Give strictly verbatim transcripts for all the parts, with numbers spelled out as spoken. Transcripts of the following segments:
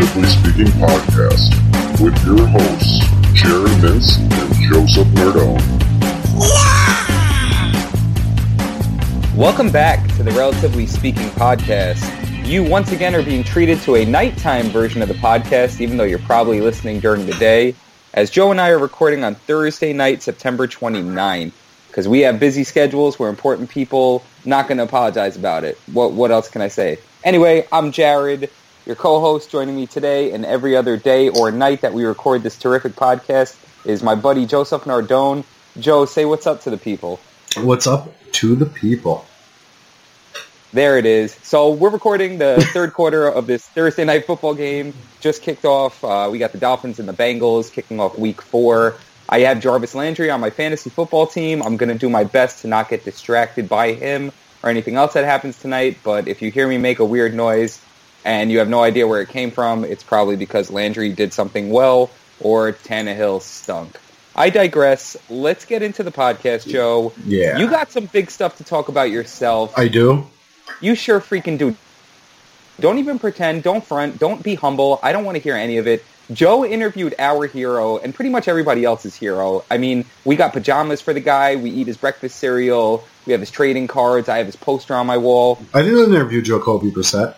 Relatively Speaking Podcast with your hosts, Jared Vince and Joseph Murdone. Welcome back to the Relatively Speaking Podcast. You once again are being treated to a nighttime version of the podcast, even though you're probably listening during the day, as Joe and I are recording on Thursday night, September twenty-ninth, because we have busy schedules, we're important people, not going to apologize about it. What, what else can I say? Anyway, I'm Jared, your co-host. Joining me today and every other day or night that we record this terrific podcast is my buddy Joseph Murdone. Joe, say what's up to the people. What's up to the people? There it is. So we're recording the third quarter of this Thursday night football game. Just kicked off. Uh, we got the Dolphins and the Bengals kicking off week four. I have Jarvis Landry on my fantasy football team. I'm going to do my best to not get distracted by him or anything else that happens tonight, but if you hear me make a weird noise and you have no idea where it came from, it's probably because Landry did something well or Tannehill stunk. I digress. Let's get into the podcast, Joe. Yeah. You got some big stuff to talk about yourself. I do. You sure freaking do. Don't even pretend. Don't front. Don't be humble. I don't want to hear any of it. Joe interviewed our hero and pretty much everybody else's hero. I mean, we got pajamas for the guy. We eat his breakfast cereal. We have his trading cards. I have his poster on my wall. I didn't interview Jacoby Brissett.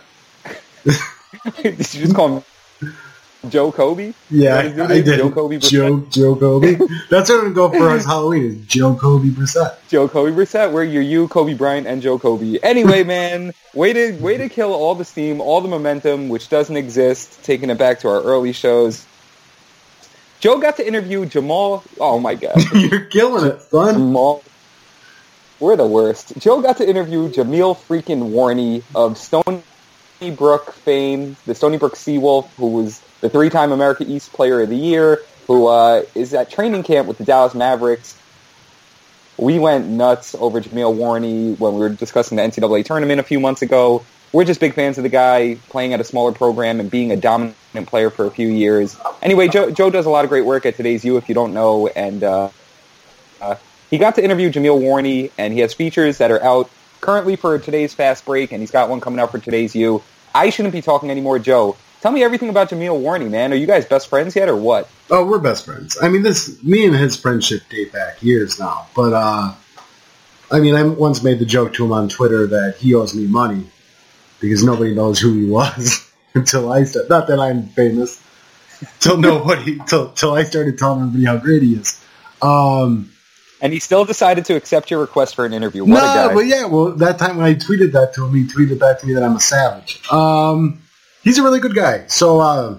Did you just call him Joe Kobe? Yeah, I did. Joe Kobe Brissett. Joe, Joe Kobe. That's what I'm going to go for as Halloween is Joe Kobe Brissett. Joe Kobe Brissett, where you're you, Kobe Bryant, and Joe Kobe. Anyway, man, way to, way to kill all the steam, all the momentum, which doesn't exist, taking it back to our early shows. Joe got to interview Jamal. Oh, my God. You're killing it, son. Jamal. We're the worst. Joe got to interview Jameel freaking Warney of Stony Brook fame, the Stony Brook Seawolf, who was the three-time America East Player of the Year, who uh, is at training camp with the Dallas Mavericks. We went nuts over Jameel Warney when we were discussing the N C double A tournament a few months ago. We're just big fans of the guy playing at a smaller program and being a dominant player for a few years. Anyway, Joe, Joe does a lot of great work at Today's U, if you don't know, and... Uh, uh, He got to interview Jameel Warney, and he has features that are out currently for Today's Fast Break, and he's got one coming out for Today's U. I shouldn't be talking anymore, Joe. Tell me everything about Jameel Warney, man. Are you guys best friends yet, or what? Oh, we're best friends. I mean, this me and his friendship date back years now. But, uh, I mean, I once made the joke to him on Twitter that he owes me money because nobody knows who he was until I started. Not that I'm famous. Till nobody, till, till I started telling everybody how great he is. Um... And he still decided to accept your request for an interview. What no, a guy. But yeah, well, that time when I tweeted that to him, he tweeted back to me that I'm a savage. Um, he's a really good guy. So uh,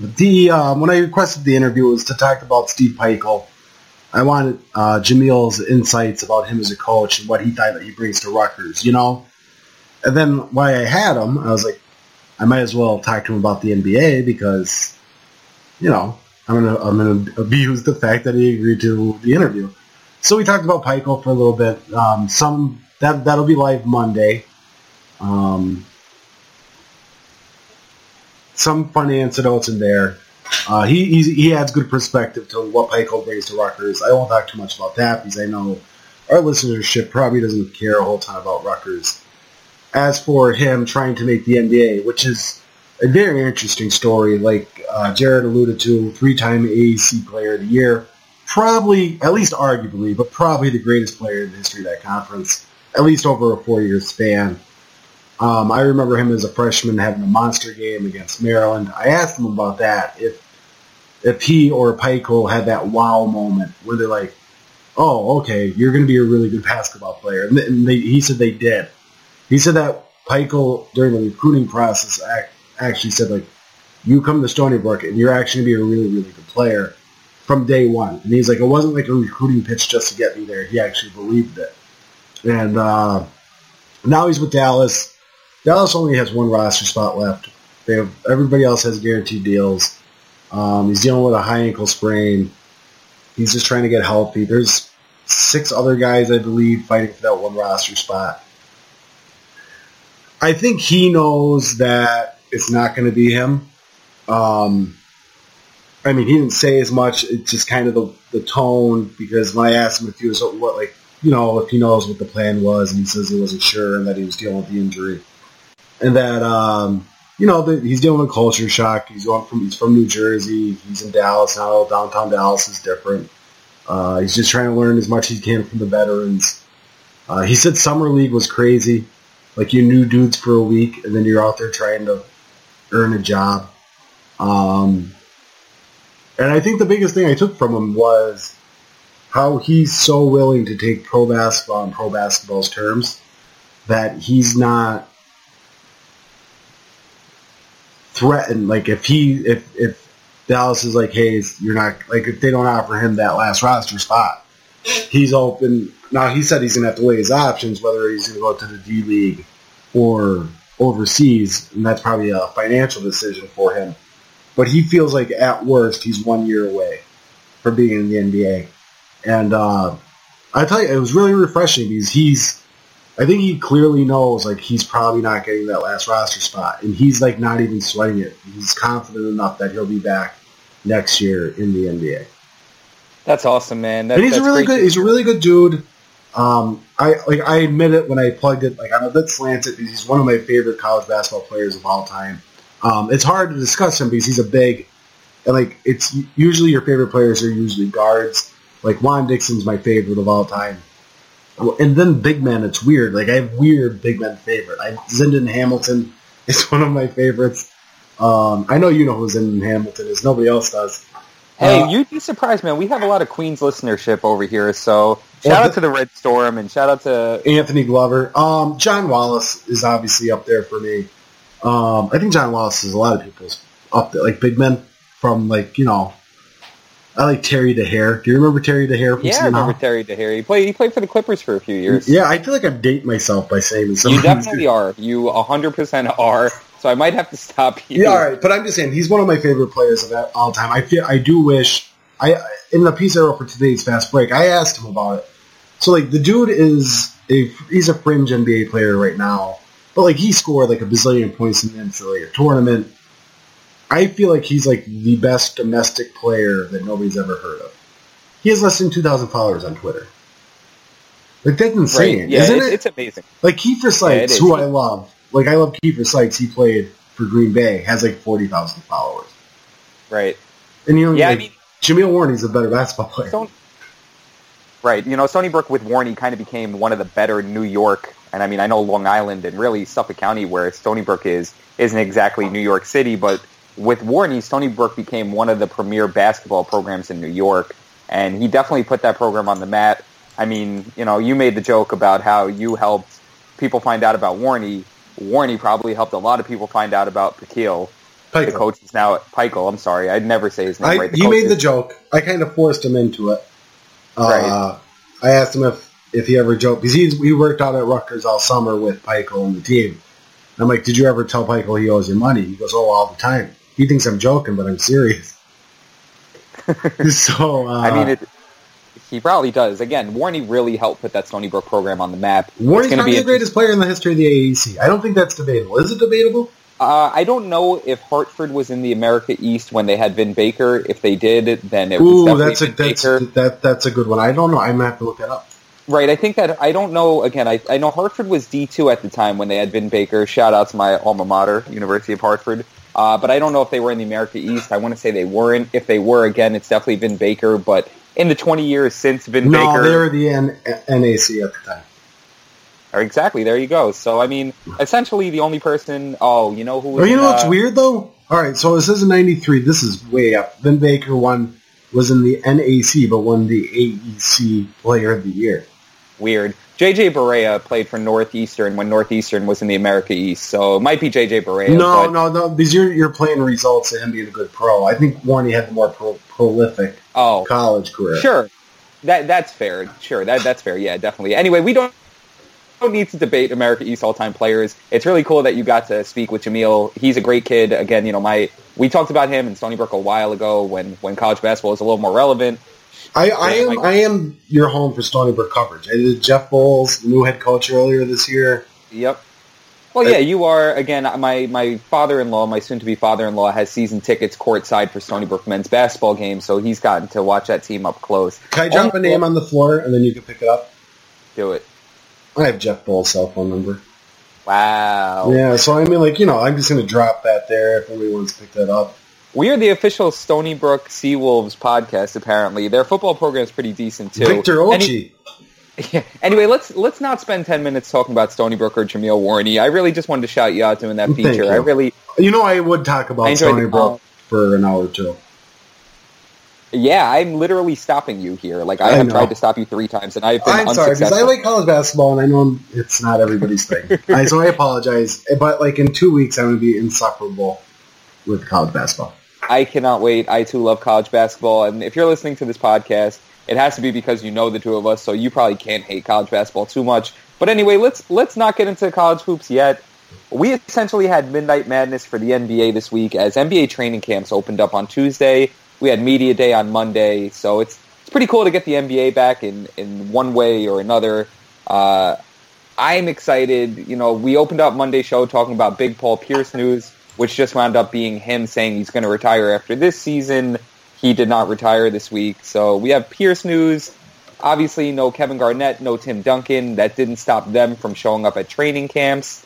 the uh, when I requested the interview, it was to talk about Steve Pikiell. I wanted uh, Jameel's insights about him as a coach and what he thought that he brings to Rutgers, you know? And then while I had him, I was like, I might as well talk to him about the N B A because, you know, I'm gonna I'm gonna abuse the fact that he agreed to the interview. So we talked about Pikiell for a little bit. Um, some that that'll be live Monday. Um, some funny anecdotes in there. Uh, he he's, he adds good perspective to what Pikiell brings to Rutgers. I won't talk too much about that because I know our listenership probably doesn't care a whole ton about Rutgers. As for him trying to make the N B A, which is a very interesting story, like uh, Jared alluded to, three-time A E C Player of the Year, probably, at least arguably, but probably the greatest player in the history of that conference, at least over a four-year span. Um, I remember him as a freshman having a monster game against Maryland. I asked him about that, if if he or Pikiell had that wow moment where they're like, oh, okay, you're going to be a really good basketball player. And, they, and they, he said they did. He said that Pikiell, during the recruiting process, act, actually said, like, you come to Stony Brook and you're actually going to be a really, really good player from day one. And he's like, it wasn't like a recruiting pitch just to get me there. He actually believed it. And uh, now he's with Dallas. Dallas only has one roster spot left. They have everybody else has guaranteed deals. Um, he's dealing with a high ankle sprain. He's just trying to get healthy. There's six other guys, I believe, fighting for that one roster spot. I think he knows that it's not going to be him. Um, I mean, he didn't say as much. It's just kind of the, the tone, because when I asked him if he was what, like, you know, if he knows what the plan was, and he says he wasn't sure and that he was dealing with the injury, and that um, you know, the, he's dealing with culture shock. He's going from he's from New Jersey. He's in Dallas now. Downtown Dallas is different. Uh, he's just trying to learn as much as he can from the veterans. Uh, he said summer league was crazy. Like, you knew dudes for a week, and then you're out there trying to earn a job. Um, and I think the biggest thing I took from him was how he's so willing to take pro basketball on pro basketball's terms that he's not threatened. Like, if he, if, if Dallas is like, hey, you're not, like, if they don't offer him that last roster spot, he's open. Now, he said he's going to have to weigh his options, whether he's going to go to the D League or overseas, and that's probably a financial decision for him. But he feels like, at worst, he's one year away from being in the N B A. And uh, I tell you, it was really refreshing because he's, I think he clearly knows, like, he's probably not getting that last roster spot, and he's, like, not even sweating it. He's confident enough that he'll be back next year in the N B A. That's awesome, man. That's, and he's that's a really good. He's a really good dude. Um, I like. I admit it when I plugged it. Like, I'm a bit slanted because he's one of my favorite college basketball players of all time. Um, it's hard to discuss him because he's a big, and like it's usually your favorite players are usually guards. Like, Juan Dixon's my favorite of all time, and then big men. It's weird. Like, I have weird big men favorite. I Zindon Hamilton is one of my favorites. Um, I know you know who Zindon Hamilton is. Nobody else does. Hey, uh, you'd be surprised, man. We have a lot of Queens listenership over here, so shout out the, to the Red Storm and shout out to Anthony Glover. Um, John Wallace is obviously up there for me. Um, I think John Wallace is a lot of people's up there, like big men from, like, you know. I like Terry DeHare. Do you remember Terry DeHare? From yeah, I remember Terry DeHare. He played. He played for the Clippers for a few years. Yeah, I feel like I'm dating myself by saying this. You definitely are. You one hundred percent are. So I might have to stop you. Yeah, all right, but I'm just saying he's one of my favorite players of all time. I feel I do wish I in the piece I wrote for today's fast break. I asked him about it. So, like, the dude is a he's a fringe N B A player right now, but like he scored like a bazillion points in the N C double A tournament. I feel like he's like the best domestic player that nobody's ever heard of. He has less than two thousand followers on Twitter. Like, that's insane, right. Yeah, isn't it's, it? It's amazing. Like, Kiefer Sykes, yeah, who I love. Like, I love Kiefer Sykes. He played for Green Bay. Has, like, forty thousand followers. Right. And, you know, yeah, like, I mean, Jameel Warney's a better basketball player. Stone, right. You know, Stony Brook with Warney kind of became one of the better New York, and I mean, I know Long Island and really Suffolk County, where Stony Brook is, isn't exactly New York City, but with Warney, Stony Brook became one of the premier basketball programs in New York, and he definitely put that program on the map. I mean, you know, you made the joke about how you helped people find out about Warney. Warney probably helped a lot of people find out about Pikiell. Pikiell. The coach is now at Pikiell. I'm sorry. I'd never say his name I, right. The he made is. the joke. I kind of forced him into it. Uh, right. I asked him if, if he ever joked. Because he's, he worked out at Rutgers all summer with Pikiell and the team. I'm like, did you ever tell Pikiell he owes you money? He goes, oh, all the time. He thinks I'm joking, but I'm serious. so uh, I mean, it, he probably does. Again, Warney really helped put that Stony Brook program on the map. Warney's probably be the greatest player in the history of the A A C. I don't think that's debatable. Is it debatable? Uh, I don't know if Hartford was in the America East when they had Vin Baker. If they did, then it Ooh, was definitely Vin Baker. That's, that, that's a good one. I don't know. I'm going to have to look that up. Right, I think that, I don't know, again, I, I know Hartford was D two at the time when they had Vin Baker. Shout out to my alma mater, University of Hartford. Uh, but I don't know if they were in the America East. I want to say they weren't. If they were, again, it's definitely Vin Baker. But in the twenty years since Vin no, Baker... No, they were the N A C at the time. Exactly, there you go. So, I mean, essentially the only person... Oh, you know who was... Oh, you in, know what's uh, weird, though? All right, so this is in ninety-three. This is way up. Vin Baker won, was in the N A C, but won the A E C Player of the Year. Weird. J J. Barea played for Northeastern when Northeastern was in the America East, so it might be J J. Barea. No, but no, no, because you're, you're playing results and him being a good pro. I think Warney had the more pro- prolific oh, college career. Sure, that that's fair. Sure, that that's fair. Yeah, definitely. Anyway, we don't, don't need to debate America East all-time players. It's really cool that you got to speak with Jameel. He's a great kid. Again, you know, my we talked about him in Stony Brook a while ago when, when college basketball was a little more relevant. I, I am I am your home for Stony Brook coverage. I did Jeff Bowles, the new head coach earlier this year. Yep. Well, I, yeah, you are, again, my, my father-in-law, my soon-to-be father-in-law, has season tickets courtside for Stony Brook men's basketball games, so he's gotten to watch that team up close. Can I drop Only, a name on the floor, and then you can pick it up? Do it. I have Jeff Bowles' cell phone number. Wow. Yeah, so I mean, like, you know, I'm just going to drop that there if anybody wants to pick that up. We are the official Stony Brook Seawolves podcast, apparently. Their football program is pretty decent, too. Victor Ochi. Any- yeah. Anyway, let's let's not spend ten minutes talking about Stony Brook or Jameel Warney. I really just wanted to shout you out doing that feature. I really, You know, I would talk about Stony Brook for an hour or two. Yeah, I'm literally stopping you here. Like, I, I have know. tried to stop you three times, and I have been I'm unsuccessful. I'm sorry, because I like college basketball, and I know it's not everybody's thing. I, so I apologize. But, like, in two weeks, I'm going to be insufferable with college basketball. I cannot wait. I, too, love college basketball. And if you're listening to this podcast, it has to be because you know the two of us, so you probably can't hate college basketball too much. But anyway, let's let's not get into college hoops yet. We essentially had Midnight Madness for the N B A this week as N B A training camps opened up on Tuesday. We had media day on Monday, so it's it's pretty cool to get the N B A back in, in one way or another. Uh, I'm excited. You know, we opened up Monday's show talking about big Paul Pierce news, which just wound up being him saying he's going to retire after this season. He did not retire this week. So we have Pierce news. Obviously, no Kevin Garnett, no Tim Duncan. That didn't stop them from showing up at training camps.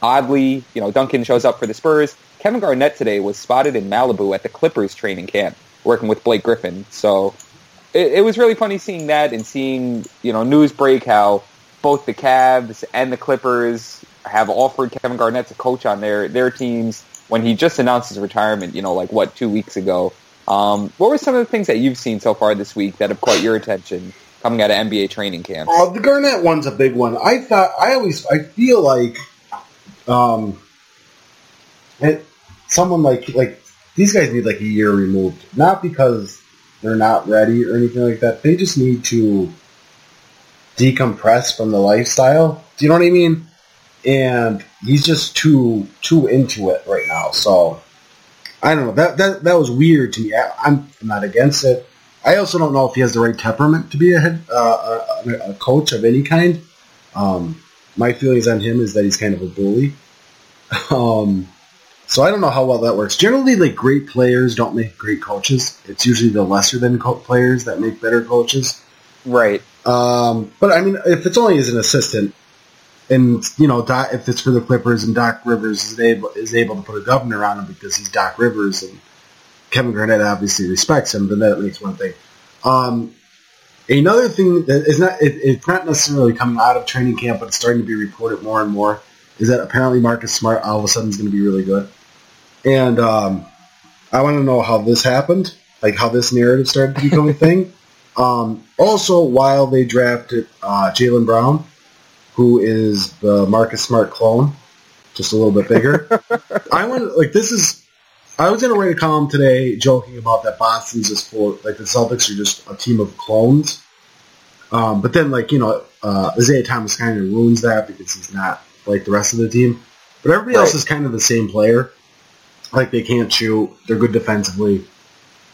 Oddly, you know, Duncan shows up for the Spurs. Kevin Garnett today was spotted in Malibu at the Clippers training camp, working with Blake Griffin. So it, it was really funny seeing that and seeing, you know, news break how both the Cavs and the Clippers have offered Kevin Garnett to coach on their, their teams when he just announced his retirement, you know, like, what, two weeks ago. Um, what were some of the things that you've seen so far this week that have caught your attention coming out of N B A training camps? Oh, the Garnett one's a big one. I thought, I always, I feel like... Um, it, someone like like these guys need like a year removed, not because they're not ready or anything like that. They just need to decompress from the lifestyle. Do you know what I mean? And he's just too too into it right now. So I don't know. That that that was weird to me. I, I'm not against it. I also don't know if he has the right temperament to be a head, uh, a, a coach of any kind. Um, my feelings on him is that he's kind of a bully. Um, so I don't know how well that works. Generally, like, great players don't make great coaches. It's usually the lesser than co- players that make better coaches. Right. Um, but I mean, if it's only as an assistant, and you know, Doc, if it's for the Clippers and Doc Rivers is able is able to put a governor on him because he's Doc Rivers and Kevin Garnett obviously respects him, then that makes one thing. Um, another thing that is not it, it's not necessarily coming out of training camp, but it's starting to be reported more and more. Is that apparently Marcus Smart all of a sudden is going to be really good. And um, I want to know how this happened, like how this narrative started to become a thing. Um, also, while they drafted uh, Jaylen Brown, who is the Marcus Smart clone, just a little bit bigger. I want like this is. I was going to write a column today joking about that Boston's just full, like the Celtics are just a team of clones. Um, but then, like you know, uh, Isaiah Thomas kind of ruins that because he's not like the rest of the team. But everybody right. else is kind of the same player. Like, they can't shoot. They're good defensively.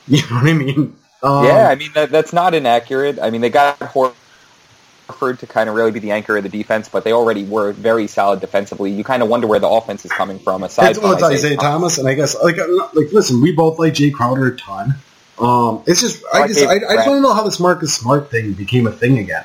You know what I mean? Um, yeah, I mean, that, that's not inaccurate. I mean, they got Horford to kind of really be the anchor of the defense, but they already were very solid defensively. You kind of wonder where the offense is coming from, aside that's from Isaiah, Isaiah Thomas. Thomas. And I guess, like, like, listen, we both like Jay Crowder a ton. Um, it's just, I, I just, I, I just want to know how this Marcus Smart thing became a thing again.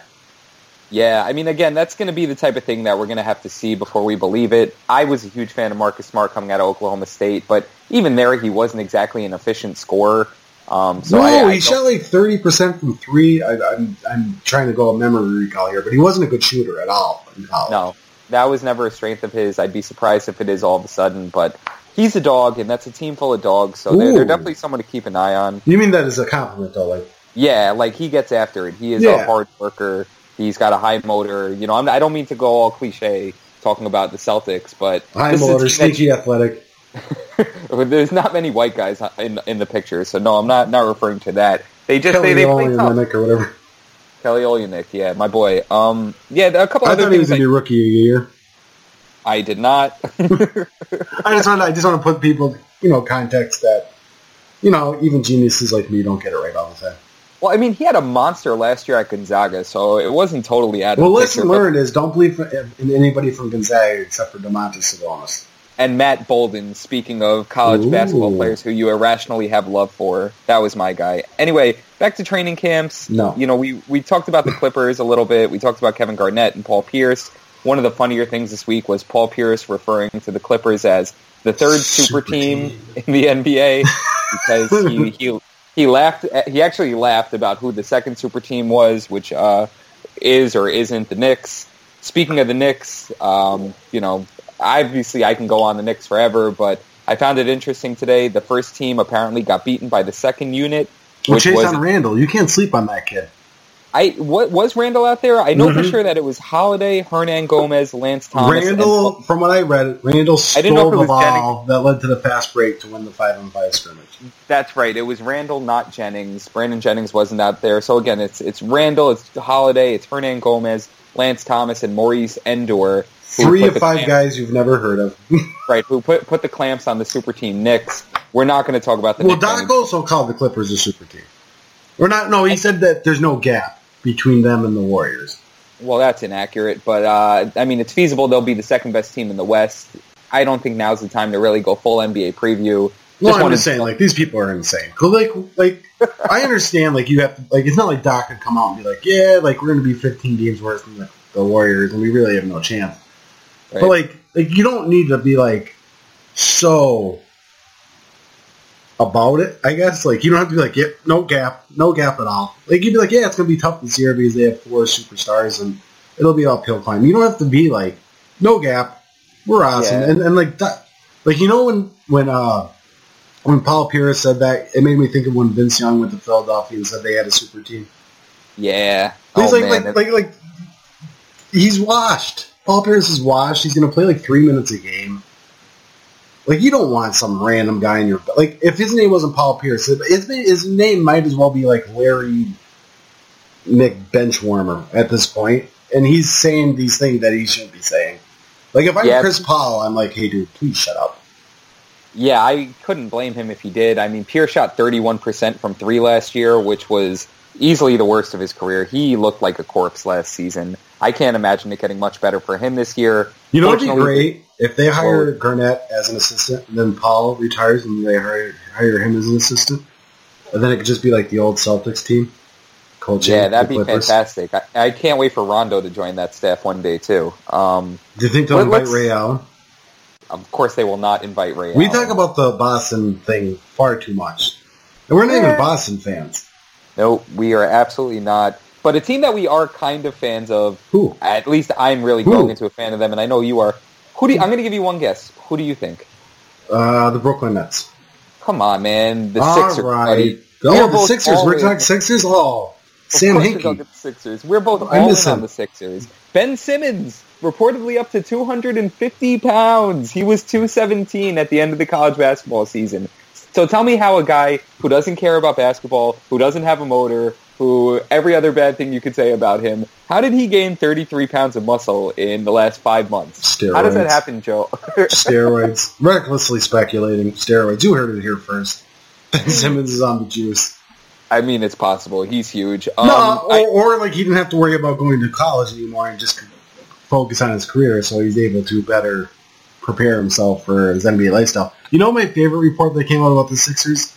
Yeah, I mean, again, that's going to be the type of thing that we're going to have to see before we believe it. I was a huge fan of Marcus Smart coming out of Oklahoma State, but even there, he wasn't exactly an efficient scorer. Um, so no, I, I he shot like thirty percent from three. I, I'm I'm trying to go a memory recall here, but he wasn't a good shooter at all in college. No, that was never a strength of his. I'd be surprised if it is all of a sudden, but he's a dog, and that's a team full of dogs, so they're, they're definitely someone to keep an eye on. You mean that as a compliment, though? Like, yeah, like he gets after it. He is yeah. a hard worker. He's got a high motor. You know, I'm, I don't mean to go all cliche talking about the Celtics, but high motor, sneaky athletic. There's not many white guys in in the picture, so no, I'm not, not referring to that. They just Kelly they, they play tough. Or whatever. Kelly Olynyk, yeah, my boy. Um, yeah, a couple. I other thought he was in your rookie year. I did not. I just want I just want to put people, you know, context that, you know, even geniuses like me don't get it right all the time. Well, I mean, he had a monster last year at Gonzaga, so it wasn't totally out of well, the picture. Well, lesson learned is don't believe in anybody from Gonzaga except for DeMontis Sabonis. And Matt Bolden, speaking of college Ooh. basketball players who you irrationally have love for, that was my guy. Anyway, back to training camps. No. You know, we, we talked about the Clippers a little bit. We talked about Kevin Garnett and Paul Pierce. one of the funnier things this week was Paul Pierce referring to the Clippers as the third super, super team, team in the N B A because he, he he laughed. He actually laughed about who the second super team was, which uh, is or isn't the Knicks. Speaking of the Knicks, um, you know, obviously I can go on the Knicks forever, but I found it interesting today. The first team apparently got beaten by the second unit. Well, Chase on Randall. You can't sleep on that kid. I what was Randall out there? I know mm-hmm. for sure that it was Holiday, Hernan Gomez, Lance Thomas. Randall, and, from what I read, Randall stole the ball Jennings. That led to the fast break to win the five-on-five scrimmage. That's right. It was Randall, not Jennings. Brandon Jennings wasn't out there. So, again, it's it's Randall, it's Holiday, it's Hernan Gomez, Lance Thomas, and Maurice Endor. Three of five clamps. Guys you've never heard of. Right, who put put the clamps on the super team Knicks. We're not going to talk about the well, Knicks. Well, Doc also called the Clippers a super team. We're not. No, he I, said that there's no gap between them and the Warriors. Well, that's inaccurate, but, uh, I mean, it's feasible they'll be the second-best team in the West. I don't think now's the time to really go full N B A preview. Well, Just I'm just saying, like, these people are insane. Like, like I understand, like, you have to, like, it's not like Doc could come out and be like, yeah, like, we're going to be fifteen games worse than the, the Warriors, and we really have no chance. Right. But, like, like, you don't need to be, like, so about it, I guess. Like, you don't have to be like, yep, no gap, no gap at all. Like, you'd be like, yeah, it's going to be tough this year because they have four superstars, and it'll be uphill climb. You don't have to be like, no gap, we're awesome. Yeah. And, and, like, that, like, you know when, when, uh, when Paul Pierce said that, it made me think of when Vince Young went to Philadelphia and said they had a super team. Yeah. Oh, he's like, man, like, like, like, he's washed. Paul Pierce is washed. He's going to play like three minutes a game. Like, you don't want some random guy in your... Like, if his name wasn't Paul Pierce, his, his name might as well be like Larry McBenchwarmer at this point. And he's saying these things that he shouldn't be saying. Like, if I'm yeah. Chris Paul, I'm like, hey, dude, please shut up. Yeah, I couldn't blame him if he did. I mean, Pierce shot thirty-one percent from three last year, which was easily the worst of his career. He looked like a corpse last season. I can't imagine it getting much better for him this year. You know what would be great? If they hire Garnett as an assistant, and then Paul retires, and they hire, hire him as an assistant, and then it could just be like the old Celtics team. Cold yeah, that'd be fantastic. I, I can't wait for Rondo to join that staff one day, too. Um, Do you think they'll invite Ray Allen? Of course they will not invite Ray Allen. We talk about the Boston thing far too much. And we're not even Boston fans. No, we are absolutely not. But a team that we are kind of fans of, Who? at least I'm really Who? going into a fan of them, and I know you are. Who do you, I'm going to give you one guess. Who do you think? Uh, the Brooklyn Nets. Come on, man. The all Sixers. Right. Oh, we the Sixers. We're talking Sixers? Oh, Sam Hinkie. Sixers. We're both I all in him. on the Sixers. Ben Simmons, reportedly up to two hundred fifty pounds. He was two seventeen at the end of the college basketball season. So tell me how a guy who doesn't care about basketball, who doesn't have a motor, who every other bad thing you could say about him, how did he gain thirty-three pounds of muscle in the last five months? Steroids. How does that happen, Joe? Steroids. Recklessly speculating. Steroids. You heard it here first. Ben Simmons is on the juice. I mean, it's possible. He's huge. Um, no, or, I, or like he didn't have to worry about going to college anymore and just focus on his career, so he's able to better prepare himself for his N B A lifestyle. You know my favorite report that came out about the Sixers?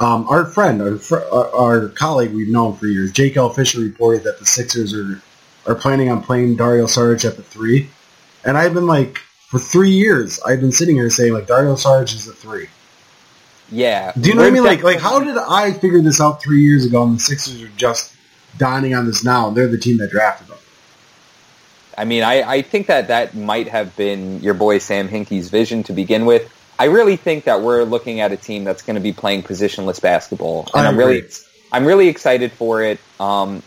Um, our friend, our, fr- our colleague we've known for years, Jake L. Fisher, reported that the Sixers are, are planning on playing Dario Saric at the three. And I've been like, for three years, I've been sitting here saying, like, Dario Saric is the three. Yeah. Do you know what I mean? Like, like, how did I figure this out three years ago and the Sixers are just dawning on this now? They're the team that drafted them. I mean, I, I think that that might have been your boy Sam Hinkie's vision to begin with. I really think that we're looking at a team that's going to be playing positionless basketball, and I'm really, I'm really excited for it. Um,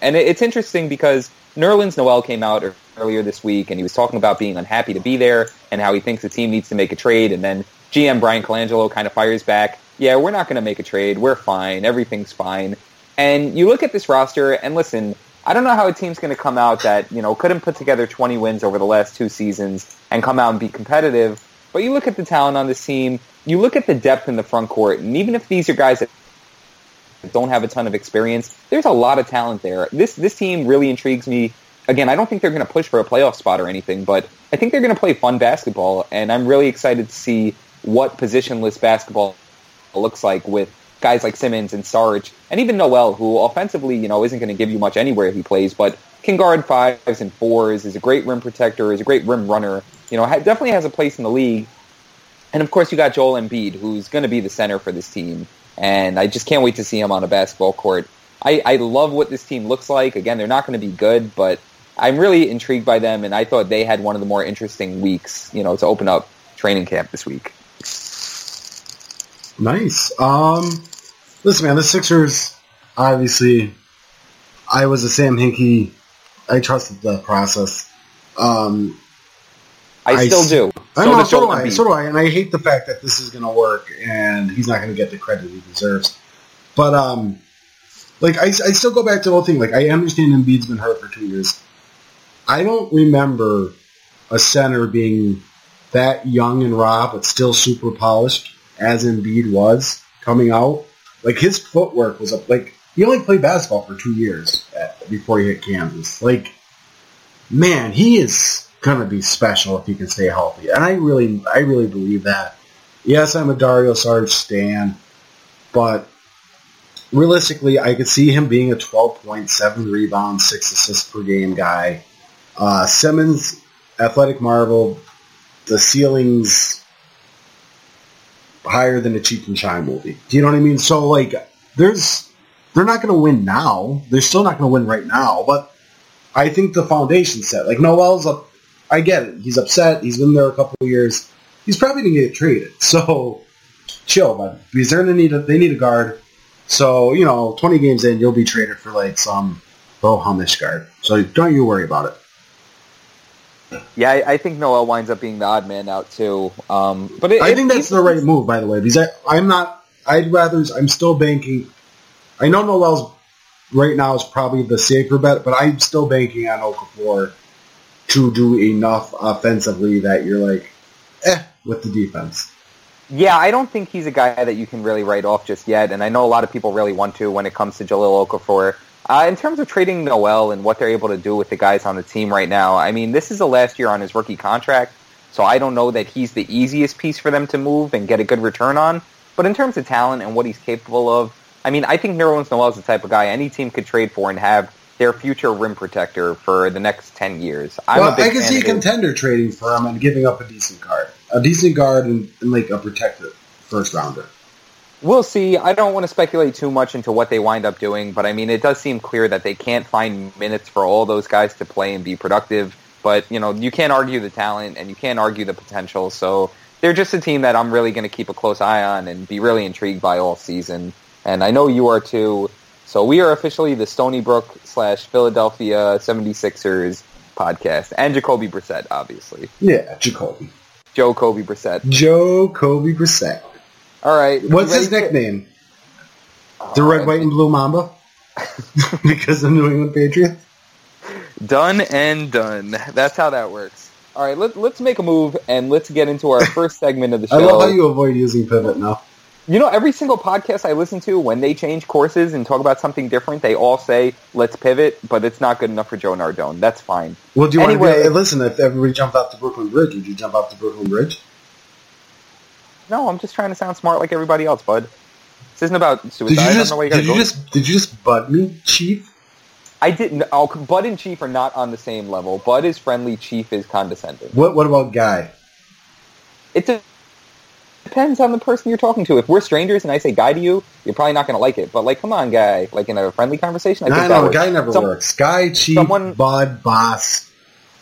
and it, it's interesting because Nerlens Noel came out earlier this week, and he was talking about being unhappy to be there and how he thinks the team needs to make a trade. And then G M Brian Colangelo kind of fires back, "Yeah, we're not going to make a trade. We're fine. Everything's fine." And you look at this roster, and listen, I don't know how a team's going to come out that you know couldn't put together twenty wins over the last two seasons and come out and be competitive. But you look at the talent on this team, you look at the depth in the front court, and even if these are guys that don't have a ton of experience, there's a lot of talent there. This this team really intrigues me. Again, I don't think they're going to push for a playoff spot or anything, but I think they're going to play fun basketball, and I'm really excited to see what positionless basketball looks like with guys like Simmons and Saric, and even Noel, who offensively, you know, isn't going to give you much anywhere he plays, but can guard fives and fours, is a great rim protector, is a great rim runner. You know, definitely has a place in the league. And, of course, you got Joel Embiid, who's going to be the center for this team. And I just can't wait to see him on a basketball court. I, I love what this team looks like. Again, they're not going to be good, but I'm really intrigued by them, and I thought they had one of the more interesting weeks, you know, to open up training camp this week. Nice. Um, listen, man, the Sixers, obviously, I was a Sam Hinkie. I trusted the process. Um, I still I, do. I know, so, so, do I, so do I, and I hate the fact that this is going to work, and he's not going to get the credit he deserves. But, um, like, I, I still go back to the whole thing. Like, I understand Embiid's been hurt for two years. I don't remember a center being that young and raw, but still super polished, as Embiid was, coming out. Like, his footwork was up. Like, he only played basketball for two years at, before he hit Kansas. Like, man, he is going to be special if he can stay healthy. And I really I really believe that. Yes, I'm a Dario Saric stan, but realistically, I could see him being a twelve point seven rebound, six assists per game guy. Uh, Simmons, athletic marvel, the ceiling's higher than a Cheech and Chong movie. Do you know what I mean? So, like, there's they're not going to win now. They're still not going to win right now, but I think the foundation's set. Like, Noel's up. I get it. He's upset. He's been there a couple of years. He's probably going to get traded. So, chill, bud. Because they're going to need a, they need a guard. So, you know, twenty games in, you'll be traded for, like, some low Humish guard. So don't you worry about it. Yeah, I, I think Noel winds up being the odd man out, too. Um, but it, I it, think that's the right move, by the way. Because I, I'm not – I'd rather – I'm still banking – I know Noel's right now is probably the safer bet, but I'm still banking on Okafor to do enough offensively that you're like, eh, with the defense. Yeah, I don't think he's a guy that you can really write off just yet, and I know a lot of people really want to when it comes to Jahlil Okafor. Uh, in terms of trading Noel and what they're able to do with the guys on the team right now, I mean, this is the last year on his rookie contract, so I don't know that he's the easiest piece for them to move and get a good return on. But in terms of talent and what he's capable of, I mean, I think Nerlens Noel is the type of guy any team could trade for and have their future rim protector for the next ten years. I'm well, a big I can see a contender trading for him and giving up a decent guard. A decent guard and, and like a protected first-rounder. We'll see. I don't want to speculate too much into what they wind up doing, but I mean, it does seem clear that they can't find minutes for all those guys to play and be productive. But, you know, you can't argue the talent and you can't argue the potential. So they're just a team that I'm really going to keep a close eye on and be really intrigued by all season. And I know you are too. So we are officially the Stony Brook slash Philadelphia seventy-sixers podcast. And Jacoby Brissett, obviously. Yeah, Jacoby. Joe Kobe Brissett. Joe Kobe Brissett. All right. What's his nickname? To... The Red, right. White, and Blue Mamba? Because of New England Patriots? Done and done. That's how that works. All right, let, let's make a move, and let's get into our first segment of the show. I love how you avoid using pivot now. You know, every single podcast I listen to, when they change courses and talk about something different, they all say, let's pivot, but it's not good enough for Joe Nardone. That's fine. Well, do you anyway, want to be, hey, listen, if everybody jumped off the Brooklyn Bridge, would you jump off the Brooklyn Bridge? No, I'm just trying to sound smart like everybody else, bud. This isn't about suicide. Did you just, I don't know why you gotta go. Just, did you just bud me, Chief? I didn't. I'll, Bud and Chief are not on the same level. Bud is friendly, Chief is condescending. What, what about Guy? It's a... Depends on the person you're talking to. If we're strangers and I say guy to you, you're probably not going to like it. But, like, come on, Guy. Like, in a friendly conversation, I no, think no, that works. No, Guy never some, works. Guy, Chief, someone, Bud, Boss.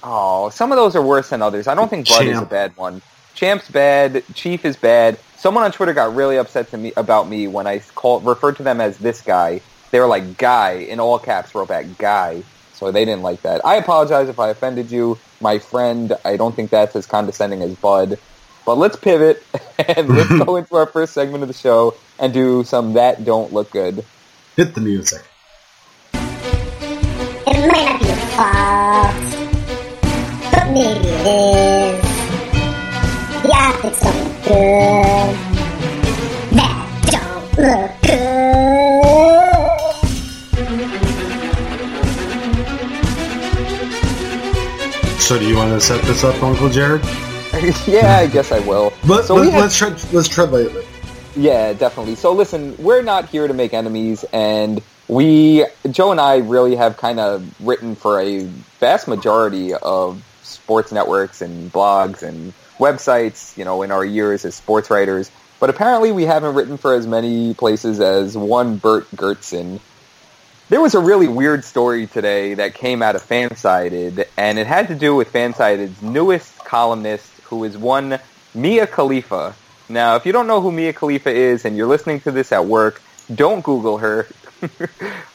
Oh, some of those are worse than others. I don't think Bud Champ. Is a bad one. Champ's bad. Chief is bad. Someone on Twitter got really upset to me about me when I called, referred to them as this guy. They were like, Guy, in all caps, wrote back, Guy. So they didn't like that. I apologize if I offended you, my friend. I don't think that's as condescending as Bud. But let's pivot, and let's go into our first segment of the show and do some That Don't Look Good. Hit the music. It might not be your fault, but maybe it is. Yeah, I think something good. That don't look good. So do you want to set this up, Uncle Jared? Yeah, I guess I will. But, so but have, let's tread, let's tread lightly. Yeah, definitely. So listen, we're not here to make enemies, and we, Joe and I really have kind of written for a vast majority of sports networks and blogs and websites, you know, in our years as sports writers. But apparently we haven't written for as many places as one Burt Gertzen. There was a really weird story today that came out of FanSided, and it had to do with FanSided's newest columnist, who is one Mia Khalifa. Now, if you don't know who Mia Khalifa is and you're listening to this at work, don't Google her, or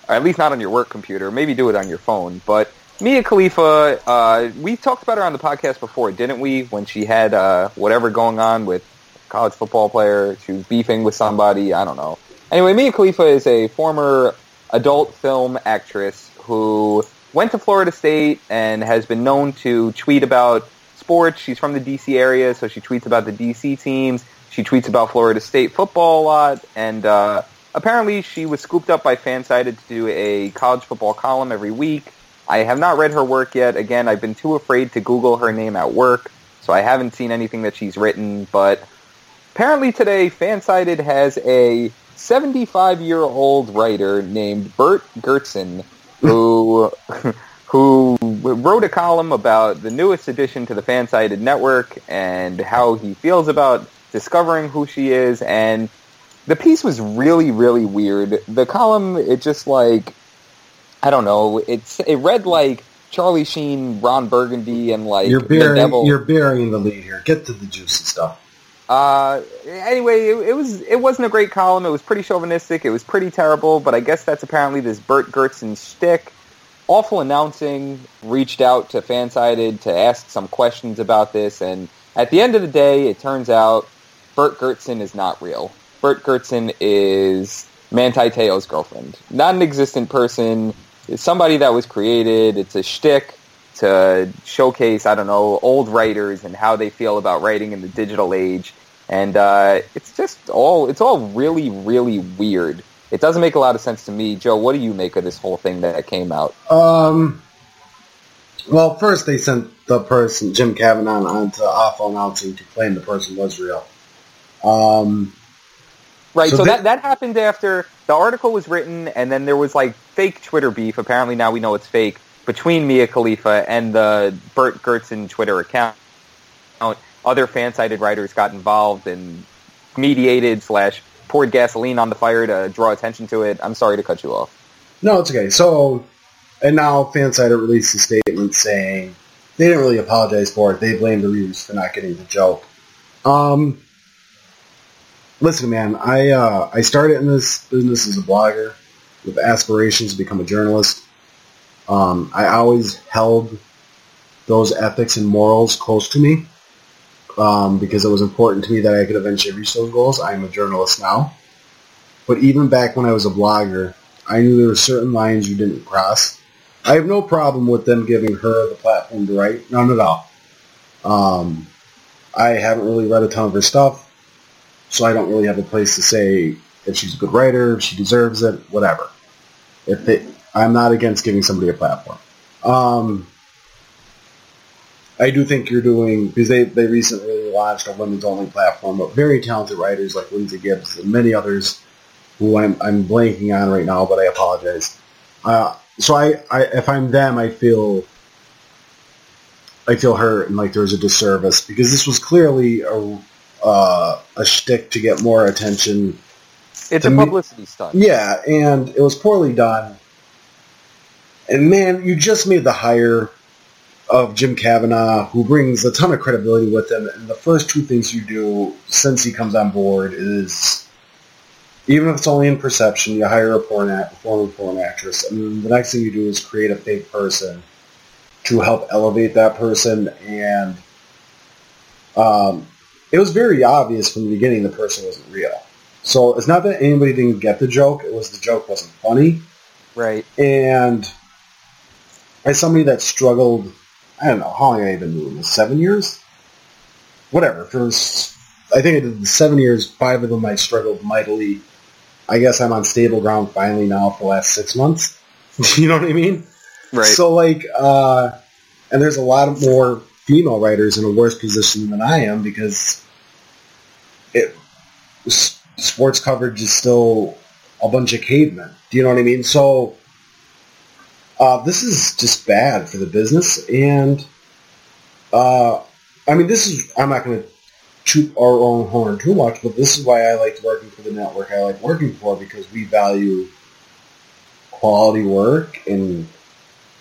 at least not on your work computer. Maybe do it on your phone. But Mia Khalifa, uh, we talked about her on the podcast before, didn't we? When she had uh, whatever going on with a college football player, she was beefing with somebody, I don't know. Anyway, Mia Khalifa is a former adult film actress who went to Florida State and has been known to tweet about sports. She's from the D C area, so she tweets about the D C teams. She tweets about Florida State football a lot, and uh, apparently she was scooped up by FanSided to do a college football column every week. I have not read her work yet. Again, I've been too afraid to Google her name at work, so I haven't seen anything that she's written. But apparently today, FanSided has a seventy-five-year-old writer named Burt Gertzen who who wrote a column about the newest addition to the FanSided network and how he feels about discovering who she is. And the piece was really, really weird. The column, it just like... I don't know. It's it read like Charlie Sheen, Ron Burgundy, and like you're burying, the devil. You're burying the lead here. Get to the juicy stuff. Uh, anyway, it, it was it wasn't a great column. It was pretty chauvinistic. It was pretty terrible. But I guess that's apparently this Burt Gertzen shtick. Awful announcing reached out to FanSided to ask some questions about this, and at the end of the day, it turns out Burt Gertzen is not real. Burt Gertzen is Manti Te'o's girlfriend, not an existent person. It's somebody that was created. It's a shtick to showcase, I don't know, old writers and how they feel about writing in the digital age. And uh, it's just all, it's all really, really weird. It doesn't make a lot of sense to me. Joe, what do you make of this whole thing that came out? Um, well, first they sent the person, Jim Cavanaugh, on to awful announcing to claim the person was real. Um... Right, so, so they, that that happened after the article was written, and then there was, like, fake Twitter beef, apparently now we know it's fake, between Mia Khalifa and the Burt Gertzen Twitter account. Other FanSided writers got involved and mediated slash poured gasoline on the fire to draw attention to it. I'm sorry to cut you off. No, it's okay. So, and now FanSided released a statement saying they didn't really apologize for it. They blamed the readers for not getting the joke. Um... Listen, man, I uh, I started in this business as a blogger with aspirations to become a journalist. Um, I always held those ethics and morals close to me um, because it was important to me that I could eventually reach those goals. I'm a journalist now. But even back when I was a blogger, I knew there were certain lines you didn't cross. I have no problem with them giving her the platform to write. None at all. Um, I haven't really read a ton of her stuff. So I don't really have a place to say if she's a good writer, if she deserves it, whatever. If they, I'm not against giving somebody a platform. Um, I do think you're doing, because they, they recently launched a women's-only platform, but very talented writers like Lindsay Gibbs and many others who I'm, I'm blanking on right now, but I apologize. Uh, so I, I if I'm them, I feel I feel hurt and like there was a disservice, because this was clearly a... Uh, a shtick to get more attention. It's a publicity me- stunt. Yeah, and it was poorly done. And man, you just made the hire of Jim Cavanaugh, who brings a ton of credibility with him, and the first two things you do since he comes on board is, even if it's only in perception, you hire a porn act, former porn actress, and the next thing you do is create a fake person to help elevate that person, and um it was very obvious from the beginning the person wasn't real. So it's not that anybody didn't get the joke. It was the joke wasn't funny. Right. And as somebody that struggled, I don't know, how long I even knew, seven years? Whatever. For, I think I did the seven years, five of them I struggled mightily. I guess I'm on stable ground finally now for the last six months. You know what I mean? Right. So, like, uh, and there's a lot of more female writers in a worse position than I am because it, sports coverage is still a bunch of cavemen. Do you know what I mean? So uh, this is just bad for the business. And, uh, I mean, this is – I'm not going to toot our own horn too much, but this is why I liked working for the network I like working for, because we value quality work and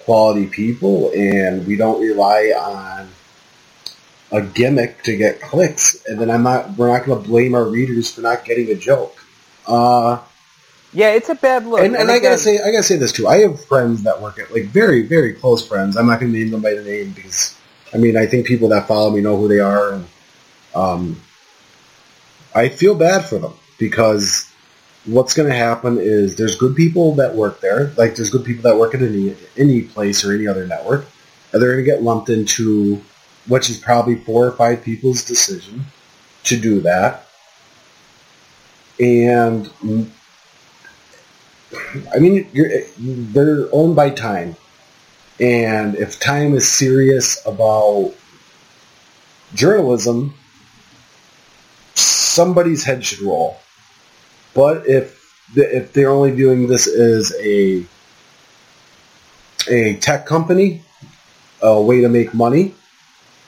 quality people, and we don't rely on a gimmick to get clicks, and then I'm not. We're not going to blame our readers for not getting a joke. Uh, yeah, it's a bad look. And, and, and I gotta say, I gotta say this too. I have friends that work at, like, very, very close friends. I'm not going to name them by the name because, I mean, I think people that follow me know who they are, and um, I feel bad for them because what's going to happen is there's good people that work there, like there's good people that work at any any place or any other network, and they're going to get lumped into, which is probably four or five people's decision to do that. And I mean, you're, they're owned by Time, and if Time is serious about journalism, somebody's head should roll. But if if they're only viewing this as a a tech company, a way to make money,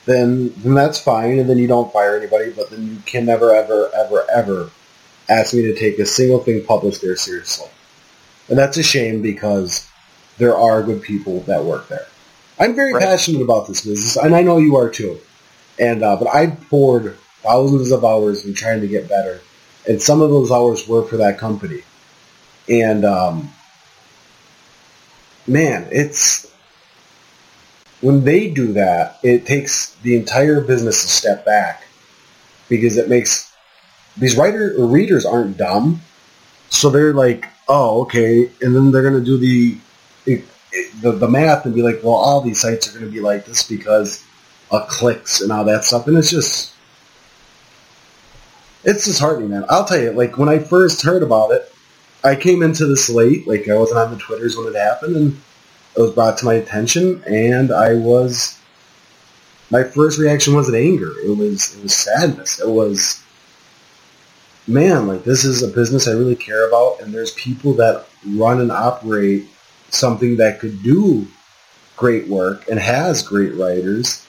then then that's fine, and then you don't fire anybody. But then you can never, ever, ever, ever ask me to take a single thing published there seriously. And that's a shame because there are good people that work there. I'm very right. passionate about this business, and I know you are too. And uh, but I've poured thousands of hours in trying to get better. And some of those hours were for that company. And, um, man, it's – when they do that, it takes the entire business a step back because it makes – these writer or readers aren't dumb. So they're like, oh, okay, and then they're going to do the, it, it, the the math and be like, well, all these sites are going to be like this because of clicks and all that stuff. And it's just – it's disheartening, man. I'll tell you, like, when I first heard about it, I came into this late. Like, I wasn't on the Twitters when it happened, and it was brought to my attention, and I was, my first reaction wasn't anger. It was, it was sadness. It was, man, like, this is a business I really care about, and there's people that run and operate something that could do great work and has great writers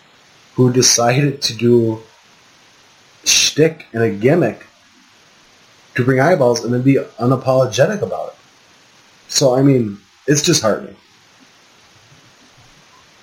who decided to do shtick and a gimmick to bring eyeballs and then be unapologetic about it. So, I mean, it's disheartening.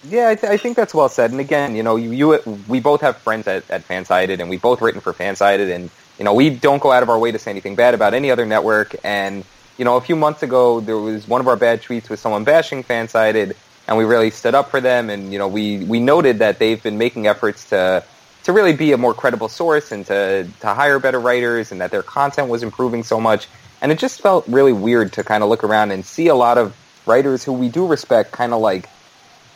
Yeah, I, th- I think that's well said. And again, you know, you, you we both have friends at, at FanSided, and we've both written for FanSided, and, you know, we don't go out of our way to say anything bad about any other network. And, you know, a few months ago, there was one of our bad tweets with someone bashing FanSided, and we really stood up for them. And, you know, we, we noted that they've been making efforts to to really be a more credible source and to, to hire better writers, and that their content was improving so much. And it just felt really weird to kind of look around and see a lot of writers who we do respect kind of like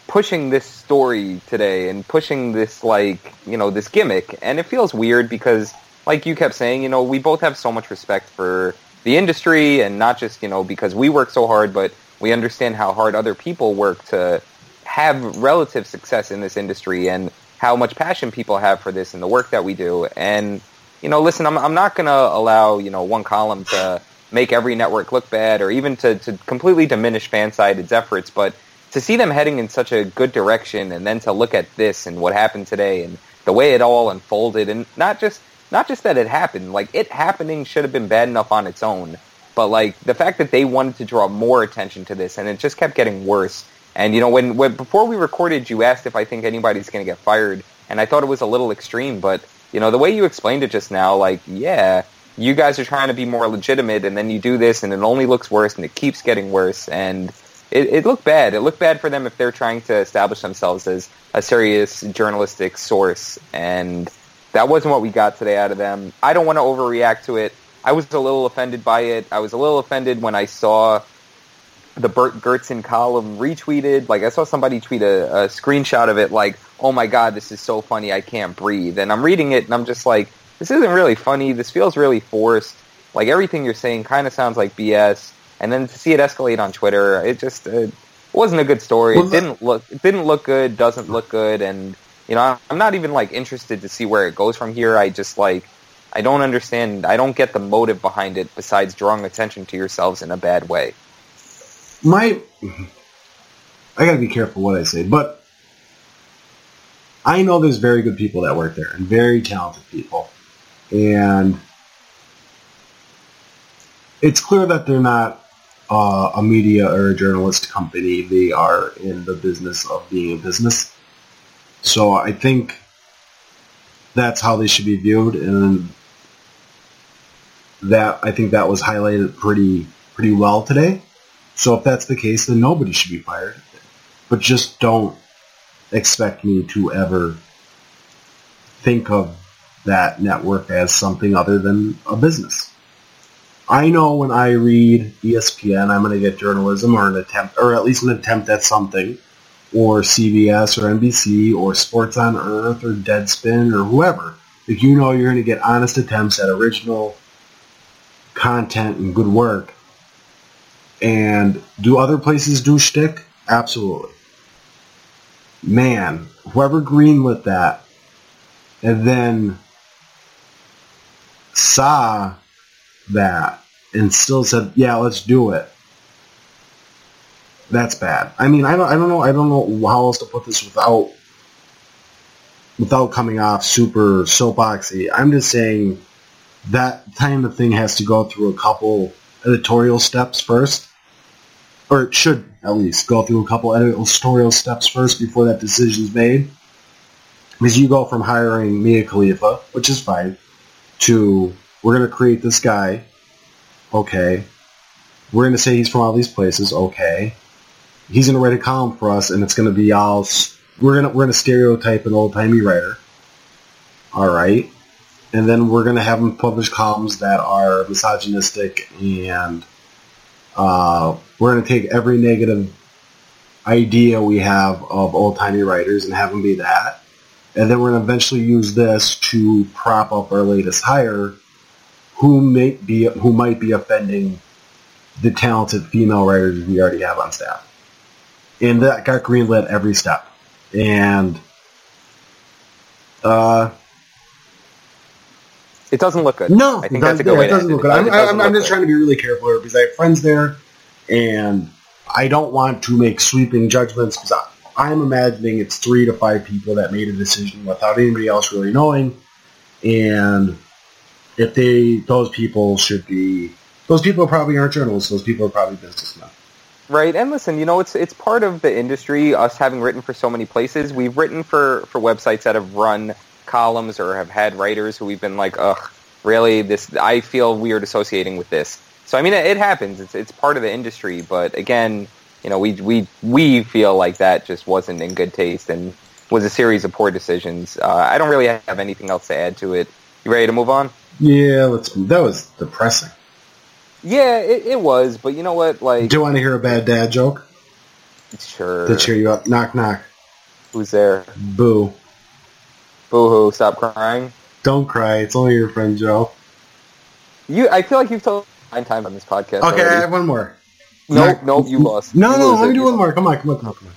pushing this story today and pushing this, like, you know, this gimmick. And it feels weird because, like you kept saying, you know, we both have so much respect for the industry, and not just, you know, because we work so hard, but we understand how hard other people work to have relative success in this industry, and how much passion people have for this and the work that we do. And, you know, listen, I'm I'm not going to allow, you know, one column to make every network look bad, or even to, to completely diminish FanSided's efforts, but to see them heading in such a good direction, and then to look at this and what happened today and the way it all unfolded, and not just not just that it happened, like, it happening should have been bad enough on its own, but, like, the fact that they wanted to draw more attention to this, and it just kept getting worse. And, you know, when, when before we recorded, you asked if I think anybody's going to get fired, and I thought it was a little extreme, but, you know, the way you explained it just now, like, yeah, you guys are trying to be more legitimate, and then you do this, and it only looks worse, and it keeps getting worse, and it, it looked bad. It looked bad for them if they're trying to establish themselves as a serious journalistic source, and that wasn't what we got today out of them. I don't want to overreact to it. I was a little offended by it. I was a little offended when I saw the Burt Gertzen column retweeted. Like, I saw somebody tweet a, a screenshot of it, like, oh my god, this is so funny, I can't breathe. And I'm reading it, and I'm just like, this isn't really funny, this feels really forced. Like, everything you're saying kind of sounds like B S. And then to see it escalate on Twitter, it just uh, it wasn't a good story. Well, it didn't look it didn't look good, doesn't look good, and, you know, I'm not even, like, interested to see where it goes from here. I just, like, I don't understand. I don't get the motive behind it besides drawing attention to yourselves in a bad way. My, I gotta be careful what I say, but I know there's very good people that work there and very talented people. And it's clear that they're not uh, a media or a journalist company. They are in the business of being a business. So I think that's how they should be viewed, and that I think that was highlighted pretty pretty well today. So if that's the case, then nobody should be fired. But just don't expect me to ever think of that network as something other than a business. I know when I read E S P N, I'm going to get journalism or an attempt, or at least an attempt at something, or C B S or N B C or Sports on Earth or Deadspin or whoever. If you know you're going to get honest attempts at original content and good work. And do other places do shtick? Absolutely. Man, whoever greenlit that and then saw that and still said, yeah, let's do it. That's bad. I mean, I don't, I don't know, I don't know how else to put this without, without coming off super soapboxy. I'm just saying that kind of thing has to go through a couple editorial steps first, or it should at least go through a couple editorial steps first before that decision is made. Because you go from hiring Mia Khalifa, which is fine, to we're going to create this guy, okay. We're going to say he's from all these places, okay. He's going to write a column for us, and it's going to be all... We're going to, we're going to stereotype an old-timey writer. All right. And then we're going to have him publish columns that are misogynistic, and uh, we're going to take every negative idea we have of old-timey writers and have them be that. And then we're going to eventually use this to prop up our latest hire, who may be who might be offending the talented female writers we already have on staff. And that got greenlit every step. And uh, it doesn't look good. No, I think that's a good yeah, way it doesn't to look good. It, I'm, I'm, I'm just good. trying to be really careful here because I have friends there, and I don't want to make sweeping judgments because I'm imagining it's three to five people that made a decision without anybody else really knowing, and if they, those people should be... Those people probably aren't journalists. Those people are probably businessmen. Right. And listen, you know, it's it's part of the industry, us having written for so many places. We've written for, for websites that have run columns or have had writers who we've been like, ugh, really, this, I feel weird associating with this. So, I mean, it, it happens. It's it's part of the industry. But again, you know, we, we, we feel like that just wasn't in good taste and was a series of poor decisions. Uh, I don't really have anything else to add to it. You ready to move on? Yeah, let's. That was depressing. Yeah, it, it was, but you know what? Like, do you want to hear a bad dad joke? Sure. To cheer you up. Knock, knock. Who's there? Boo. Boo-hoo. Stop crying. Don't cry. It's only your friend, Joe. You. I feel like you've told nine times on this podcast. Okay, already. I have one more. Nope, nope, you lost. No, you no, let me do one more. Come on, come on, come on, come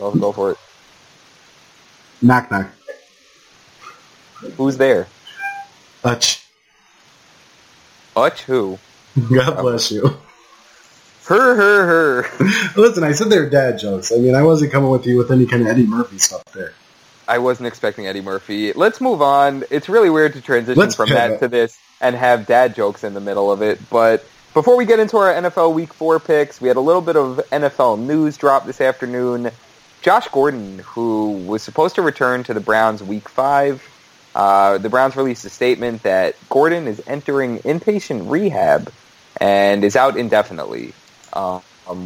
on. Go, go for it. Knock, knock. Who's there? Utch. Utch who? God bless you. Her, her, her. Listen, I said they're dad jokes. I mean, I wasn't coming with you with any kind of Eddie Murphy stuff there. I wasn't expecting Eddie Murphy. Let's move on. It's really weird to transition Let's from that it. to this and have dad jokes in the middle of it. But before we get into our N F L Week four picks, we had a little bit of N F L news drop this afternoon. Josh Gordon, who was supposed to return to the Browns Week five, uh, the Browns released a statement that Gordon is entering inpatient rehab and is out indefinitely. Um,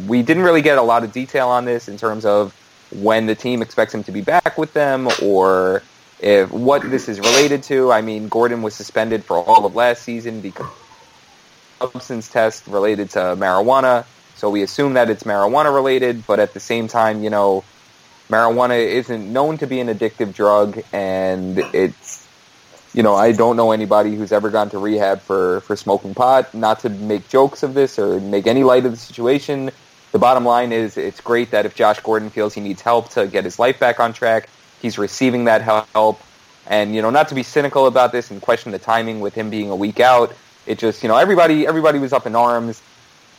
we didn't really get a lot of detail on this in terms of when the team expects him to be back with them or if what this is related to. I mean, Gordon was suspended for all of last season because of substance test related to marijuana, so we assume that it's marijuana-related, but at the same time, you know, marijuana isn't known to be an addictive drug, and it's... You know, I don't know anybody who's ever gone to rehab for, for smoking pot. Not to make jokes of this or make any light of the situation. The bottom line is it's great that if Josh Gordon feels he needs help to get his life back on track, he's receiving that help. And, you know, not to be cynical about this and question the timing with him being a week out, it just, you know, everybody everybody was up in arms.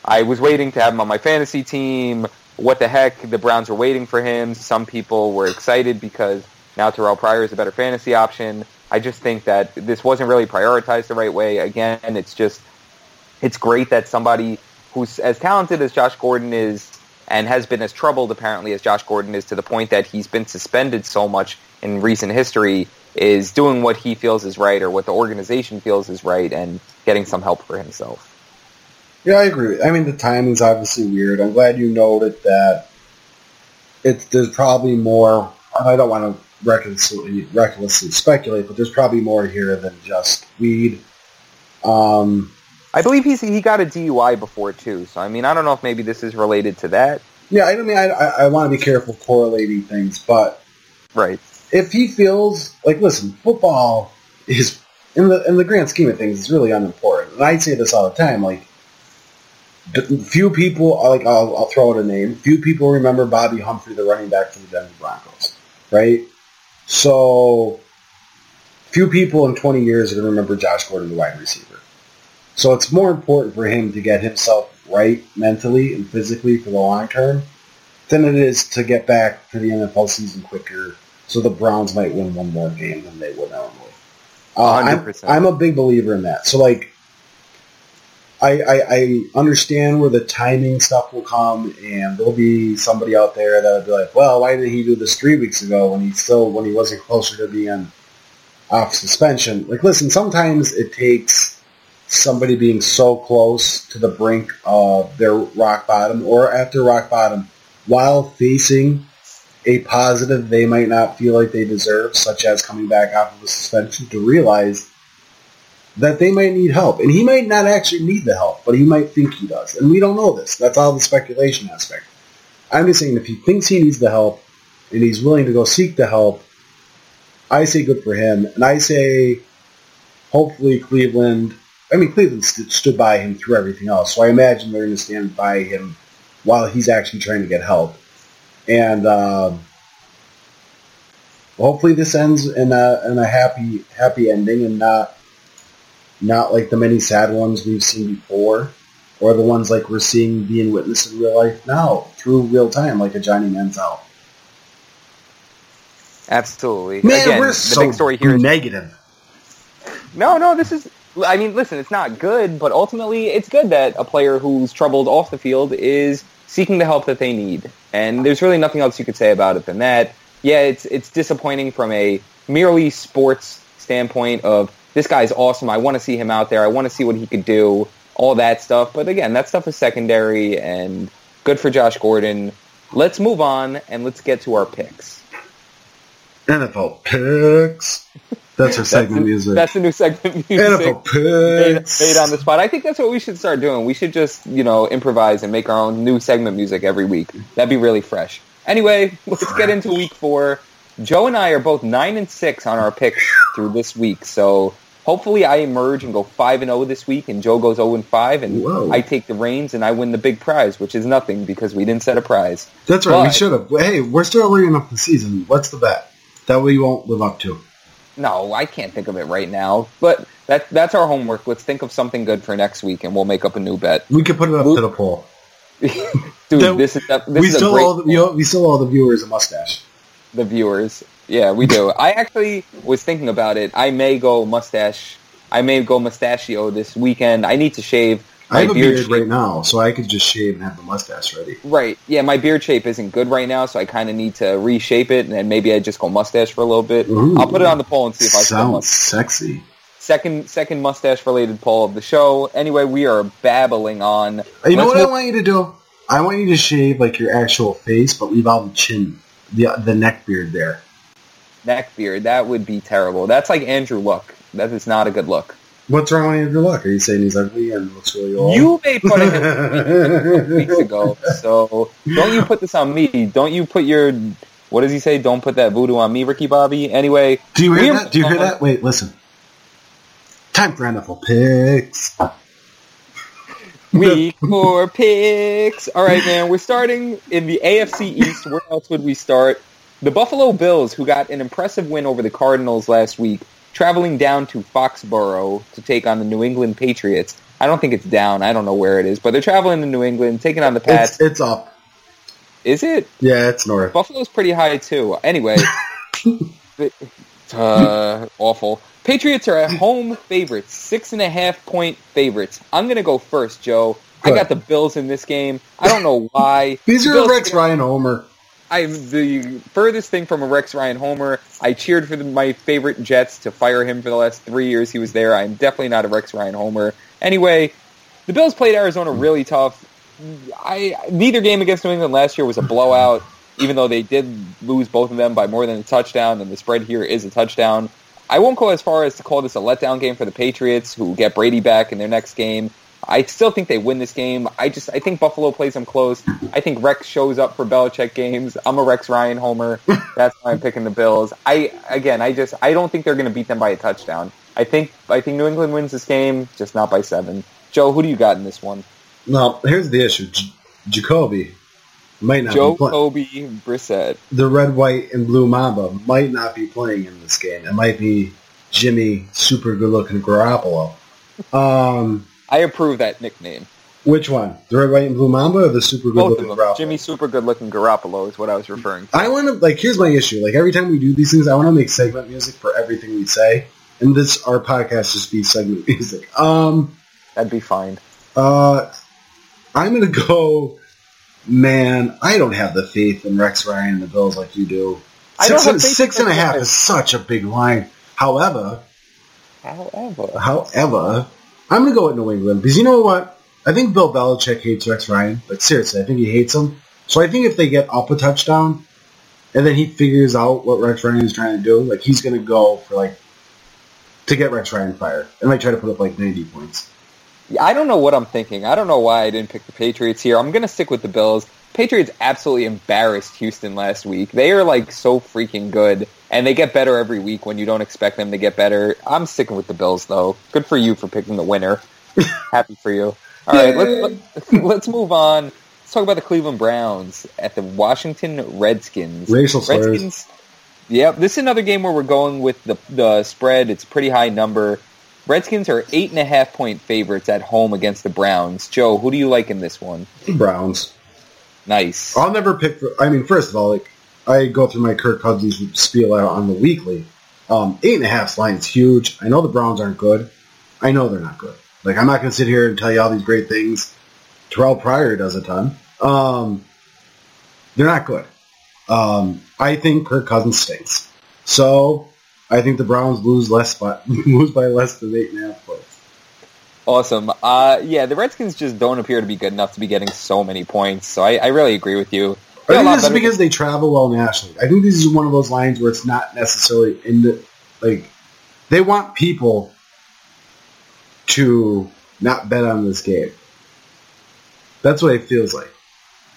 I was waiting to have him on my fantasy team. What the heck? The Browns were waiting for him. Some people were excited because now Terrell Pryor is a better fantasy option. I just think that this wasn't really prioritized the right way. Again, it's just, it's great that somebody who's as talented as Josh Gordon is and has been as troubled apparently as Josh Gordon is, to the point that he's been suspended so much in recent history, is doing what he feels is right or what the organization feels is right and getting some help for himself. Yeah, I agree. I mean, the timing's obviously weird. I'm glad you noted that it's, there's probably more, I don't want to recklessly, recklessly speculate, but there's probably more here than just weed. Um, I believe he's, he got a D U I before, too. So, I mean, I don't know if maybe this is related to that. Yeah, I mean, I, I want to be careful correlating things, but right, if he feels like, listen, football is, in the in the grand scheme of things, is really unimportant. And I say this all the time, like, few people, like, I'll, I'll throw out a name, few people remember Bobby Humphrey, the running back for the Denver Broncos, right? So, few people in twenty years are going to remember Josh Gordon, the wide receiver. So it's more important for him to get himself right mentally and physically for the long term than it is to get back to the N F L season quicker, so the Browns might win one more game than they would normally. Uh, I'm, I'm a big believer in that. So, like, I, I, I understand where the timing stuff will come, and there'll be somebody out there that'll be like, well, why did he do this three weeks ago when he still when he wasn't closer to being off suspension? Like, listen, sometimes it takes somebody being so close to the brink of their rock bottom or at their rock bottom while facing a positive they might not feel like they deserve, such as coming back off of a suspension, to realize that they might need help. And he might not actually need the help, but he might think he does. And we don't know this. That's all the speculation aspect. I'm just saying, if he thinks he needs the help and he's willing to go seek the help, I say good for him. And I say hopefully Cleveland, I mean, Cleveland st- stood by him through everything else. So I imagine they're going to stand by him while he's actually trying to get help. And um, hopefully this ends in a in a happy happy ending and not not like the many sad ones we've seen before, or the ones like we're seeing being witnessed in real life now through real time, like a Johnny Manziel. Absolutely. Man, Again, we're the so big story here is negative. No, no, this is. I mean, listen, it's not good, but ultimately, it's good that a player who's troubled off the field is seeking the help that they need. And there's really nothing else you could say about it than that. Yeah, it's it's disappointing from a merely sports standpoint of, this guy's awesome, I want to see him out there, I want to see what he could do, all that stuff. But again, that stuff is secondary, and good for Josh Gordon. Let's move on, and let's get to our picks. N F L picks. That's our segment that's music. New, that's the new segment music. N F L picks. Made, made on the spot. I think that's what we should start doing. We should just, you know, improvise and make our own new segment music every week. That'd be really fresh. Anyway, let's get into week four. Joe and I are both nine and six on our picks through this week. So hopefully I emerge and go five and zero this week, and Joe goes zero and five, and Whoa. I take the reins and I win the big prize, which is nothing because we didn't set a prize. That's right. But, we should have. Hey, we're still early enough the season. What's the bet? That we won't live up to. No, I can't think of it right now. But that, that's our homework. Let's think of something good for next week, and we'll make up a new bet. We could put it up Luke. to the poll. Dude, that, this is, a, this we is still a great all the, we, we still owe the viewers a mustache. The viewers. Yeah, we do. I actually was thinking about it. I may go mustache. I may go mustachio this weekend. I need to shave. My I have a beard, beard right now, so I could just shave and have the mustache ready. Right. Yeah, my beard shape isn't good right now, so I kind of need to reshape it, and then maybe I just go mustache for a little bit. Ooh, I'll put it on the poll and see if I can. Sounds sexy. Second second mustache-related poll of the show. Anyway, we are babbling on. You Let's know what move- I want you to do? I want you to shave, like, your actual face, but leave out the chin, the, the neck beard there. Neck beard. That would be terrible. That's like Andrew Luck. That is not a good look. What's wrong with Andrew Luck? Are you saying he's ugly and looks really old? You made fun of him weeks ago, so don't you put this on me. Don't you put your, what does he say? Don't put that voodoo on me, Ricky Bobby. Anyway. Do you hear that? Do you hear that? Wait, listen. Time for N F L picks. Week four picks. All right, man. We're starting in the A F C East. Where else would we start? The Buffalo Bills, who got an impressive win over the Cardinals last week, traveling down to Foxborough to take on the New England Patriots. I don't think it's down. I don't know where it is. But they're traveling to New England, taking on the Pats. It's, it's up. Is it? Yeah, it's north. Buffalo's pretty high, too. Anyway, uh, awful. Patriots are at home favorites, six and a half point favorites. I'm going to go first, Joe. Good. I got the Bills in this game. I don't know why. These the are Bills Rex gonna... Ryan Homer. I'm the furthest thing from a Rex Ryan Homer. I cheered for the, my favorite Jets to fire him for the last three years he was there. I'm definitely not a Rex Ryan Homer. Anyway, the Bills played Arizona really tough. I neither game against New England last year was a blowout, even though they did lose both of them by more than a touchdown, and the spread here is a touchdown. I won't go as far as to call this a letdown game for the Patriots, who get Brady back in their next game. I still think they win this game. I just I think Buffalo plays them close. I think Rex shows up for Belichick games. I'm a Rex Ryan homer. That's why I'm picking the Bills. I again, I just I don't think they're going to beat them by a touchdown. I think I think New England wins this game, just not by seven. Joe, who do you got in this one? Now, here's the issue. J- Jacoby might not Joe be playing. Jacoby Brissett. The red, white, and blue Mamba might not be playing in this game. It might be Jimmy super good-looking Garoppolo. Um, I approve that nickname. Which one? The red, white, and blue Mamba or the super good-looking Garoppolo? Jimmy super good-looking Garoppolo is what I was referring to. I want to, like, here's my issue. Like, every time we do these things, I want to make segment music for everything we say. And this, our podcast, just be segment music. Um, That'd be fine. Uh... I'm going to go, man, I don't have the faith in Rex Ryan and the Bills like you do. Six I don't and, have faith six in and a half is such a big line. However, however, however, I'm going to go with New England because you know what? I think Bill Belichick hates Rex Ryan, but seriously, I think he hates him. So I think if they get up a touchdown and then he figures out what Rex Ryan is trying to do, like he's going to go for like, to get Rex Ryan fired and like try to put up like ninety points. I don't know what I'm thinking. I don't know why I didn't pick the Patriots here. I'm going to stick with the Bills. Patriots absolutely embarrassed Houston last week. They are, like, so freaking good. And they get better every week when you don't expect them to get better. I'm sticking with the Bills, though. Good for you for picking the winner. Happy for you. All right, let's, let's move on. Let's talk about the Cleveland Browns at the Washington Redskins. Racial Redskins. Yep, this is another game where we're going with the, the spread. It's a pretty high number. Redskins are eight and a half point favorites at home against the Browns. Joe, who do you like in this one? Browns. Nice. I'll never pick. For, I mean, first of all, like I go through my Kirk Cousins spiel out on the weekly. Um, eight and a half line's huge. I know the Browns aren't good. I know they're not good. Like I'm not going to sit here and tell you all these great things. Terrell Pryor does a ton. Um, they're not good. Um, I think Kirk Cousins stinks. So. I think the Browns lose less by lose by less than eight and a half points. Awesome. Uh, yeah, the Redskins just don't appear to be good enough to be getting so many points. So I, I really agree with you. They're I think this is because than- they travel well nationally. I think this is one of those lines where it's not necessarily in the like they want people to not bet on this game. That's what it feels like.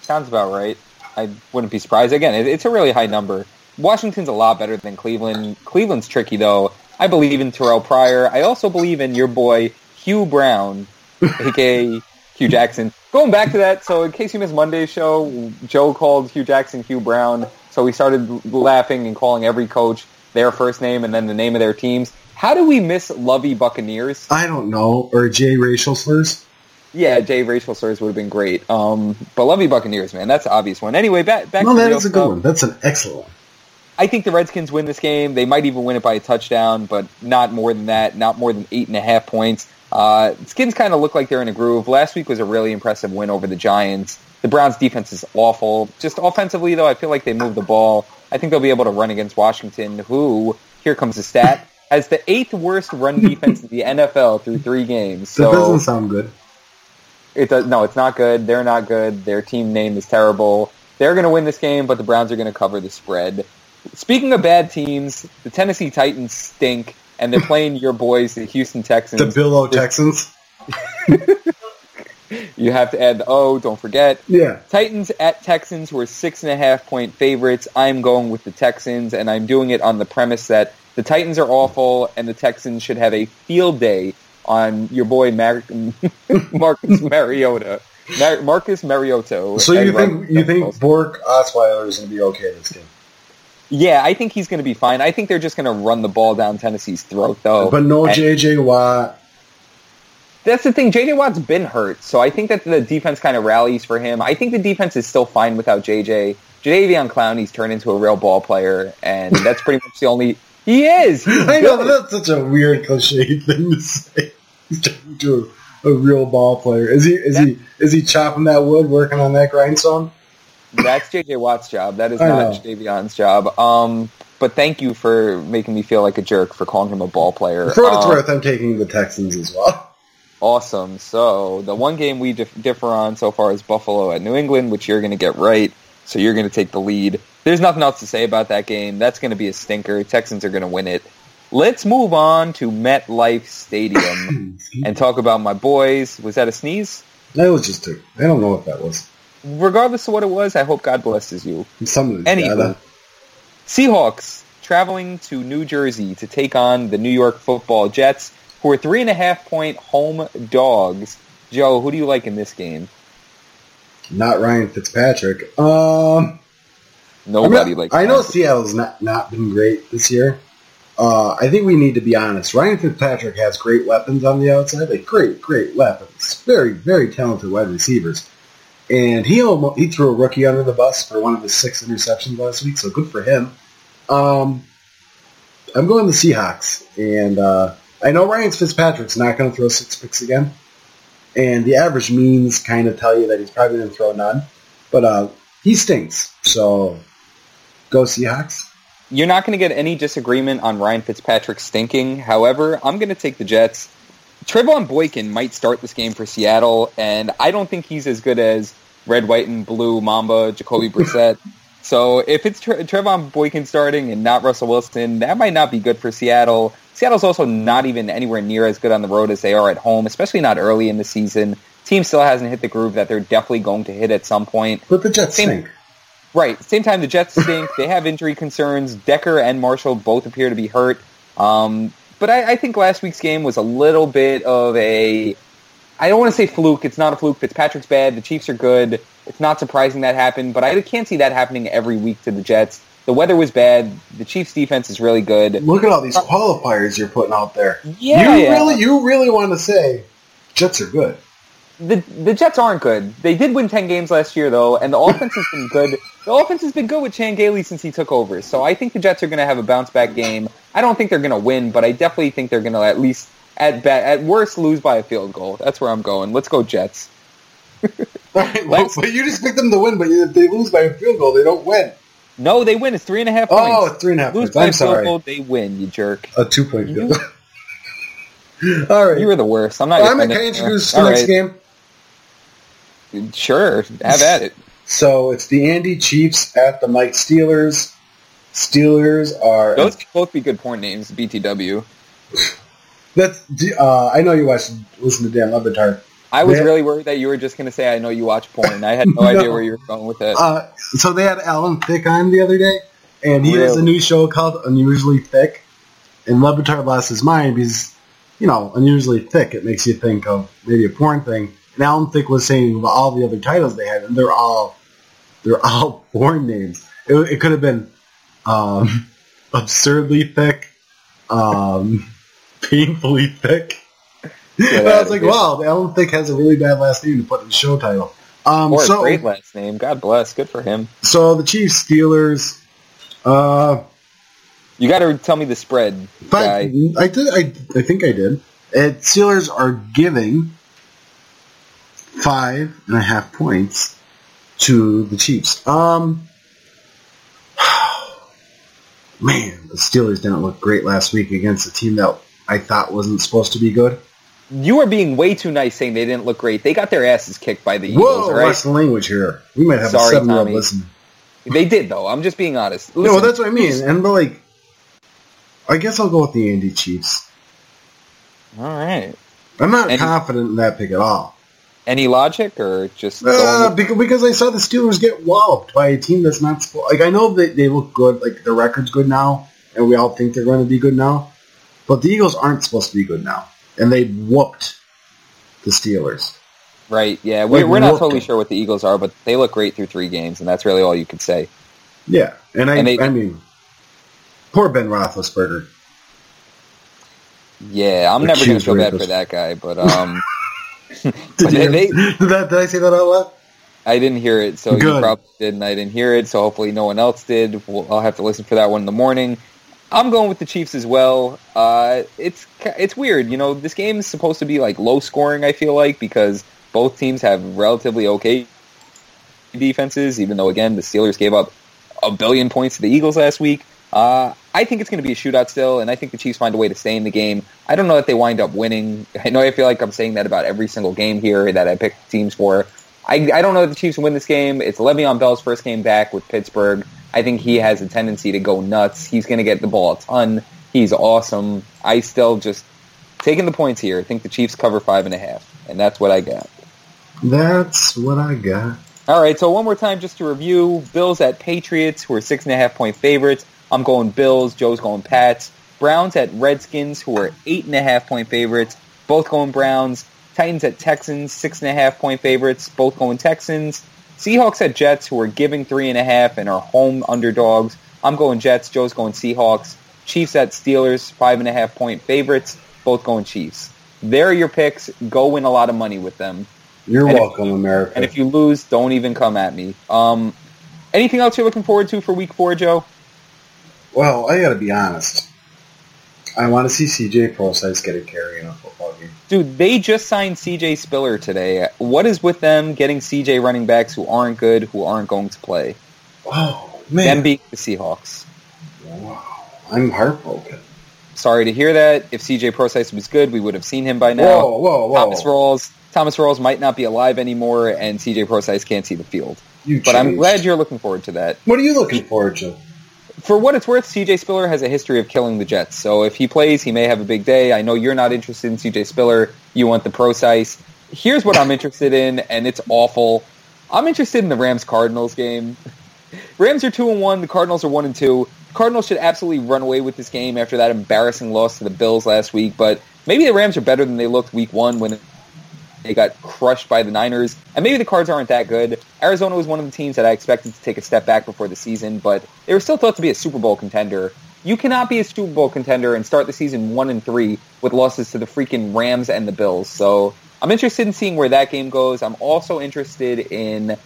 Sounds about right. I wouldn't be surprised. Again, it, it's a really high number. Washington's a lot better than Cleveland. Cleveland's tricky, though. I believe in Terrell Pryor. I also believe in your boy, Hugh Brown, a k a. Hugh Jackson. Going back to that, so in case you missed Monday's show, Joe called Hugh Jackson Hugh Brown, so we started laughing and calling every coach their first name and then the name of their teams. How do we miss Lovey Buccaneers? I don't know. Or Jay Racial Slurs? Yeah, Jay Racial Slurs would have been great. Um, but Lovey Buccaneers, man, that's an obvious one. Anyway, back, back no, to that is a good one. That's an excellent one. I think the Redskins win this game. They might even win it by a touchdown, but not more than that, not more than eight and a half points. Uh, Skins kind of look like they're in a groove. Last week was a really impressive win over the Giants. The Browns' defense is awful. Just offensively, though, I feel like they move the ball. I think they'll be able to run against Washington, who, here comes the stat, has the eighth worst run defense in the N F L through three games. So that doesn't sound good. It does, no, it's not good. They're not good. Their team name is terrible. They're going to win this game, but the Browns are going to cover the spread. Speaking of bad teams, the Tennessee Titans stink, and they're playing your boys, the Houston Texans. The Bill-O Texans. You have to add the O, don't forget. Yeah. Titans at Texans, who are six and a half point favorites. I'm going with the Texans, and I'm doing it on the premise that the Titans are awful, and the Texans should have a field day on your boy Mar- Marcus Mariota. Mar- Marcus Mariota. So you think, you think Bork Osweiler is going to be okay this game? Yeah, I think he's going to be fine. I think they're just going to run the ball down Tennessee's throat, though. But no J J. Watt. That's the thing. J J. Watt's been hurt, so I think that the defense kind of rallies for him. I think the defense is still fine without J J. Jadeveon Clowney's turned into a real ball player, and that's pretty much the only... He is! He's I know, that's such a weird cliche thing to say. He's turned into a, a real ball player. Is he Is that, he? Is he chopping that wood, working on that grindstone? That's J J. Watt's job. That is I not Jadeveon's job. Um, but thank you for making me feel like a jerk for calling him a ball player. For what um, it's worth, I'm taking the Texans as well. Awesome. So the one game we dif- differ on so far is Buffalo at New England, which you're going to get right. So you're going to take the lead. There's nothing else to say about that game. That's going to be a stinker. Texans are going to win it. Let's move on to MetLife Stadium and talk about my boys. Was that a sneeze? That was just two. I don't know what that was. Regardless of what it was, I hope God blesses you. Anyway, Seahawks traveling to New Jersey to take on the New York Football Jets, who are three and a half point home dogs. Joe, who do you like in this game? Not Ryan Fitzpatrick. Um, Nobody not, likes. I know Seattle's not not been great this year. Uh, I think we need to be honest. Ryan Fitzpatrick has great weapons on the outside. Like great, great weapons. Very, very talented wide receivers. And he almost, he threw a rookie under the bus for one of his six interceptions last week, so good for him. Um, I'm going the Seahawks, and uh, I know Ryan Fitzpatrick's not going to throw six picks again, and the average means kind of tell you that he's probably going to throw none, but uh, he stinks, so go Seahawks. You're not going to get any disagreement on Ryan Fitzpatrick stinking. However, I'm going to take the Jets. Trevon Boykin might start this game for Seattle, and I don't think he's as good as Red, White, and Blue Mamba, Jacoby Brissett. So if it's Tre- Trevon Boykin starting and not Russell Wilson, that might not be good for Seattle. Seattle's also not even anywhere near as good on the road as they are at home, especially not early in the season. Team still hasn't hit the groove that they're definitely going to hit at some point. But the Jets same, stink. Right. Same time, the Jets stink. They have injury concerns. Decker and Marshall both appear to be hurt. Um... But I, I think last week's game was a little bit of a, I don't want to say fluke. It's not a fluke. Fitzpatrick's bad. The Chiefs are good. It's not surprising that happened, but I can't see that happening every week to the Jets. The weather was bad. The Chiefs' defense is really good. Look at all these qualifiers you're putting out there. Yeah, you yeah. really, you really want to say Jets are good. The the Jets aren't good. They did win ten games last year, though, and the offense has been good. The offense has been good with Chan Gailey since he took over, so I think the Jets are going to have a bounce-back game. I don't think they're going to win, but I definitely think they're going to at least, at be- at worst, lose by a field goal. That's where I'm going. Let's go Jets. All right, well, but you just picked them to win, but if they lose by a field goal, they don't win. No, they win. It's three and a half points. Oh, three and a half lose points. By I'm a sorry. Field goal, they win, you jerk. A two-point field goal. All right. You were the worst. I'm not well, going to introduce the next right. game. Sure, have at it. So it's the Andy Chiefs at the Mike Steelers. Steelers are those could both be good porn names. B T W. That's uh, I know you watched listen to Dan Levitard. I was had, really worried that you were just going to say I know you watch porn. I had no, no idea where you were going with it. Uh, so they had Alan Thicke on the other day, and he really? has a new show called Unusually Thicke. And Levitard lost his mind because you know unusually thick. It makes you think of maybe a porn thing. And Alan Thicke was saying about all the other titles they had, and they're all they're all porn names. It, it could have been um, absurdly thick, um, painfully thick. Yeah, I was like, good. Wow, Alan Thicke has a really bad last name to put in the show title. Um, or so, a great last name. God bless. Good for him. So the Chiefs, Steelers. Uh, you got to tell me the spread. Guy. I did. I, I think I did. And Steelers are giving Five and a half points to the Chiefs. Um, man, the Steelers didn't look great last week against a team that I thought wasn't supposed to be good. You are being way too nice saying they didn't look great. They got their asses kicked by the Eagles, whoa, right? What's the language here? We might have Sorry, a seven-year-old listening. They did, though. I'm just being honest. Listen, no, that's what I mean. And, like, I guess I'll go with the Andy Chiefs. All right. I'm not Andy- confident in that pick at all. Any logic or just... Uh, with- because I saw the Steelers get walloped by a team that's not... Like, I know that they look good. Like, the record's good now, and we all think they're going to be good now. But the Eagles aren't supposed to be good now. And they whooped the Steelers. Right, yeah. Like, we're, we're not totally them. sure what the Eagles are, but they look great through three games, and that's really all you could say. Yeah, and I, and they, I mean, Poor Ben Roethlisberger. Yeah, I'm never going to feel bad for that guy, but um, did, but you, they, did, that, did I say that out loud? I didn't hear it, so Good. You probably didn't. I didn't hear it, so hopefully no one else did. We'll, I'll have to listen for that one in the morning. I'm going with the Chiefs as well. Uh, it's it's weird, you know. This game is supposed to be like low scoring. I feel like because both teams have relatively okay defenses, even though again the Steelers gave up a billion points to the Eagles last week. Uh, I think it's going to be a shootout still, and I think the Chiefs find a way to stay in the game. I don't know that they wind up winning. I know I feel like I'm saying that about every single game here that I pick teams for. I, I don't know if the Chiefs win this game. It's Le'Veon Bell's first game back with Pittsburgh. I think he has a tendency to go nuts. He's going to get the ball a ton. He's awesome. I still just taking the points here. I think the Chiefs cover five and a half, and that's what I got. That's what I got. All right, so one more time just to review. Bills at Patriots, who are six and a half point favorites. I'm going Bills. Joe's going Pats. Browns at Redskins, who are eight and a half point favorites. Both going Browns. Titans at Texans, six and a half point favorites, both going Texans. Seahawks at Jets, who are giving three and a half and are home underdogs. I'm going Jets, Joe's going Seahawks. Chiefs at Steelers, five and a half point favorites, both going Chiefs. There are your picks. Go win a lot of money with them. You're and welcome, if, America. And if you lose, don't even come at me. Um, anything else you're looking forward to for week four, Joe? Well, I got to be honest. I want to see C J Prosise get a carry in a football game. Dude, they just signed C J Spiller today. What is with them getting C J running backs who aren't good, who aren't going to play? Oh, man. Them beat the Seahawks. Wow. I'm heartbroken. Sorry to hear that. If C J Prosise was good, we would have seen him by now. Whoa, whoa, whoa. Thomas Rawls, Thomas Rawls might not be alive anymore, and C J Prosise can't see the field. You but changed. I'm glad you're looking forward to that. What are you looking forward to? For what it's worth, C J Spiller has a history of killing the Jets. So if he plays, he may have a big day. I know you're not interested in C J Spiller. You want the Prosise. Here's what I'm interested in, and it's awful. I'm interested in the Rams-Cardinals game. Rams are two and one. The Cardinals are one and two. Cardinals should absolutely run away with this game after that embarrassing loss to the Bills last week. But maybe the Rams are better than they looked week one when they got crushed by the Niners. And maybe the Cards aren't that good. Arizona was one of the teams that I expected to take a step back before the season, but they were still thought to be a Super Bowl contender. You cannot be a Super Bowl contender and start the season one and three with losses to the freaking Rams and the Bills. So I'm interested in seeing where that game goes. I'm also interested in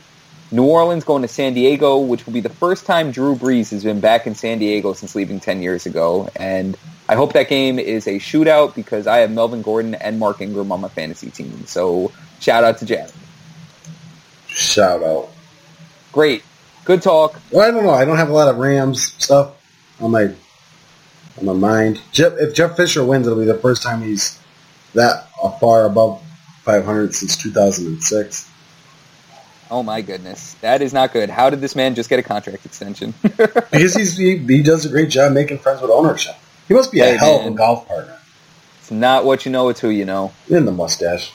New Orleans going to San Diego, which will be the first time Drew Brees has been back in San Diego since leaving ten years ago. And I hope that game is a shootout because I have Melvin Gordon and Mark Ingram on my fantasy team. So shout out to Jared. Shout out. Great. Good talk. Well, I don't know. I don't have a lot of Rams stuff on my on my mind. Jeff, if Jeff Fisher wins, it'll be the first time he's that far above five hundred since two thousand six. Oh, my goodness. That is not good. How did this man just get a contract extension? Because he's, he, he does a great job making friends with ownership. He must be hey, a hell man. of a golf partner. It's not what you know, it's who you know. And the mustache.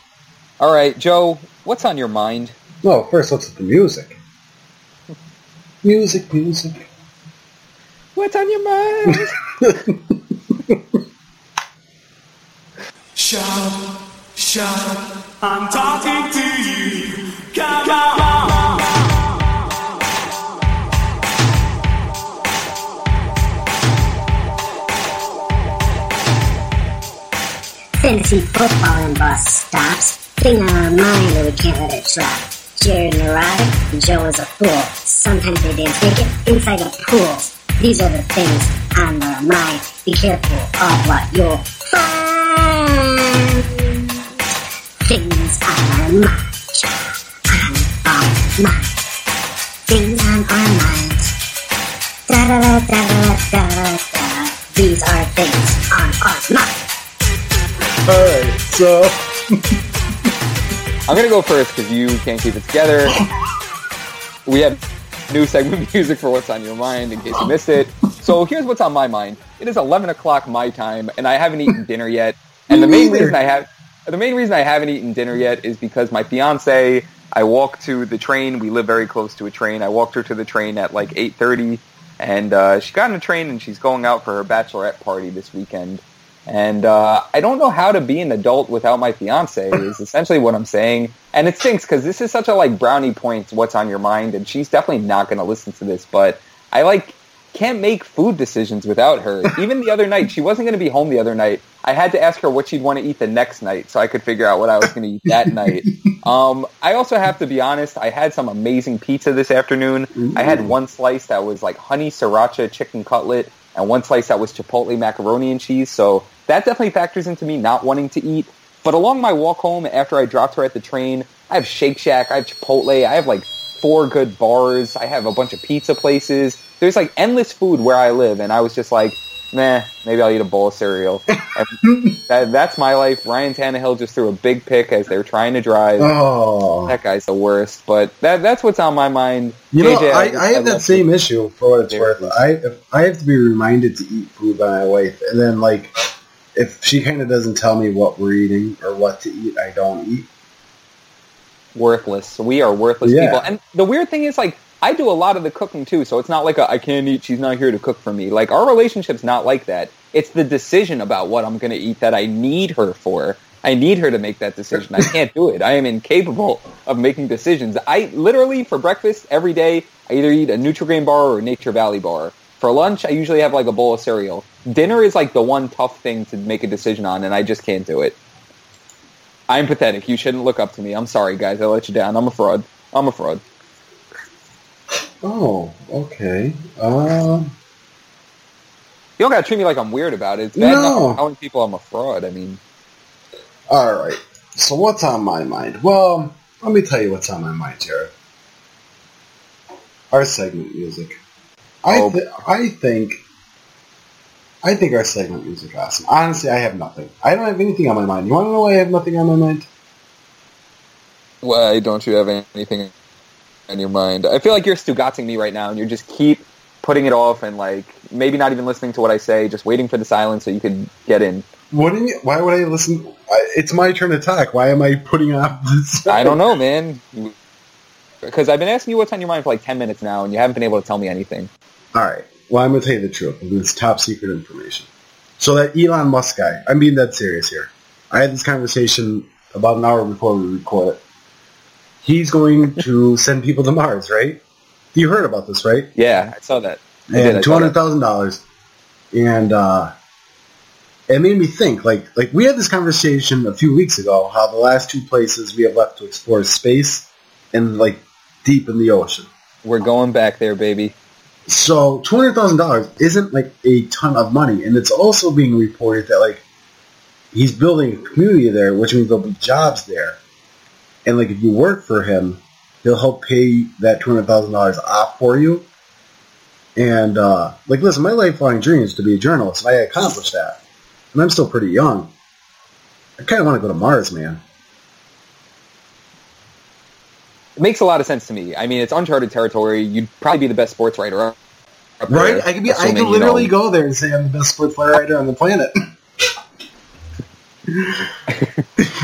All right, Joe, what's on your mind? Well, first, let's look at the music. Music, music. What's on your mind? Shut, shut, I'm talking to you. Come on. Fantasy football and boss stops. Thing on our mind that we can't let it drop. Jared neurotic and Joe is a fool. Sometimes they dance naked inside of pools. These are the things on their mind. Be careful of what you'll find. Things on our mind. Mind. Things on our minds. Da da da da da da da. These are things on our minds. All right, so I'm gonna go first because you can't keep it together. We have new segment music for what's on your mind in case you missed it. So here's what's on my mind. It is eleven o'clock my time, and I haven't eaten dinner yet. And the main reason I have the main reason I haven't eaten dinner yet is because my fiance. I walked to the train. We live very close to a train. I walked her to the train at like eight thirty, and uh, she got on a train, and she's going out for her bachelorette party this weekend. And uh, I don't know how to be an adult without my fiance is essentially what I'm saying. And it stinks because this is such a like brownie point, what's on your mind, and she's definitely not going to listen to this. But I like can't make food decisions without her. Even the other night, she wasn't going to be home the other night. I had to ask her what she'd want to eat the next night so I could figure out what I was going to eat that night. Um, I also have to be honest, I had some amazing pizza this afternoon. Ooh. I had one slice that was like honey sriracha chicken cutlet and one slice that was chipotle macaroni and cheese. So that definitely factors into me not wanting to eat. But along my walk home after I dropped her at the train, I have Shake Shack, I have Chipotle, I have like four good bars, I have a bunch of pizza places. There's like endless food where I live, and I was just like, nah, maybe I'll eat a bowl of cereal. that, that's my life. Ryan Tannehill just threw a big pick as they were trying to drive. Oh. That guy's the worst, but that that's what's on my mind. You know, A J, I, I, I have that same food. issue for what it's yeah. worth. I, I have to be reminded to eat food by my wife, and then like if she kind of doesn't tell me what we're eating or what to eat, I don't eat. Worthless. We are worthless yeah. people. And the weird thing is, like, I do a lot of the cooking, too, so it's not like a, I can't eat, she's not here to cook for me. Like, our relationship's not like that. It's the decision about what I'm going to eat that I need her for. I need her to make that decision. I can't do it. I am incapable of making decisions. I literally, for breakfast, every day, I either eat a Nutri-Grain bar or a Nature Valley bar. For lunch, I usually have, like, a bowl of cereal. Dinner is, like, the one tough thing to make a decision on, and I just can't do it. I'm pathetic. You shouldn't look up to me. I'm sorry, guys. I let you down. I'm a fraud. I'm a fraud. Oh, okay. Uh, you don't gotta treat me like I'm weird about it. It's bad enough no. telling people I'm a fraud. I mean, all right. So what's on my mind? Well, let me tell you what's on my mind, Jared. Our segment music. Oh. I th- I think I think our segment music is awesome. Honestly, I have nothing. I don't have anything on my mind. You want to know why I have nothing on my mind? Why don't you have anything in your mind? I feel like you're Stugatzing me right now, and you just keep putting it off, and like maybe not even listening to what I say, just waiting for the silence so you can get in. Wouldn't you, why would I listen? It's my turn to talk. Why am I putting off this? I don't know, man. Because I've been asking you what's on your mind for like ten minutes now, and you haven't been able to tell me anything. All right. Well, I'm going to tell you the truth. It's top secret information. So that Elon Musk guy, I'm being dead serious here. I had this conversation about an hour before we recorded. He's going to send people to Mars, right? You heard about this, right? Yeah, I saw that. I and two hundred thousand dollars. And uh, it made me think. Like, like we had this conversation a few weeks ago, how the last two places we have left to explore is space and, like, deep in the ocean. We're going back there, baby. So two hundred thousand dollars isn't, like, a ton of money. And it's also being reported that, like, he's building a community there, which means there'll be jobs there. And, like, if you work for him, he'll help pay that two hundred thousand dollars off for you. And, uh, like, listen, my lifelong dream is to be a journalist, and I accomplished that. And I'm still pretty young. I kind of want to go to Mars, man. It makes a lot of sense to me. I mean, it's uncharted territory. You'd probably be the best sports writer up, up right? there. Right? I could be. I could literally you know. go there and say I'm the best sports writer on the planet.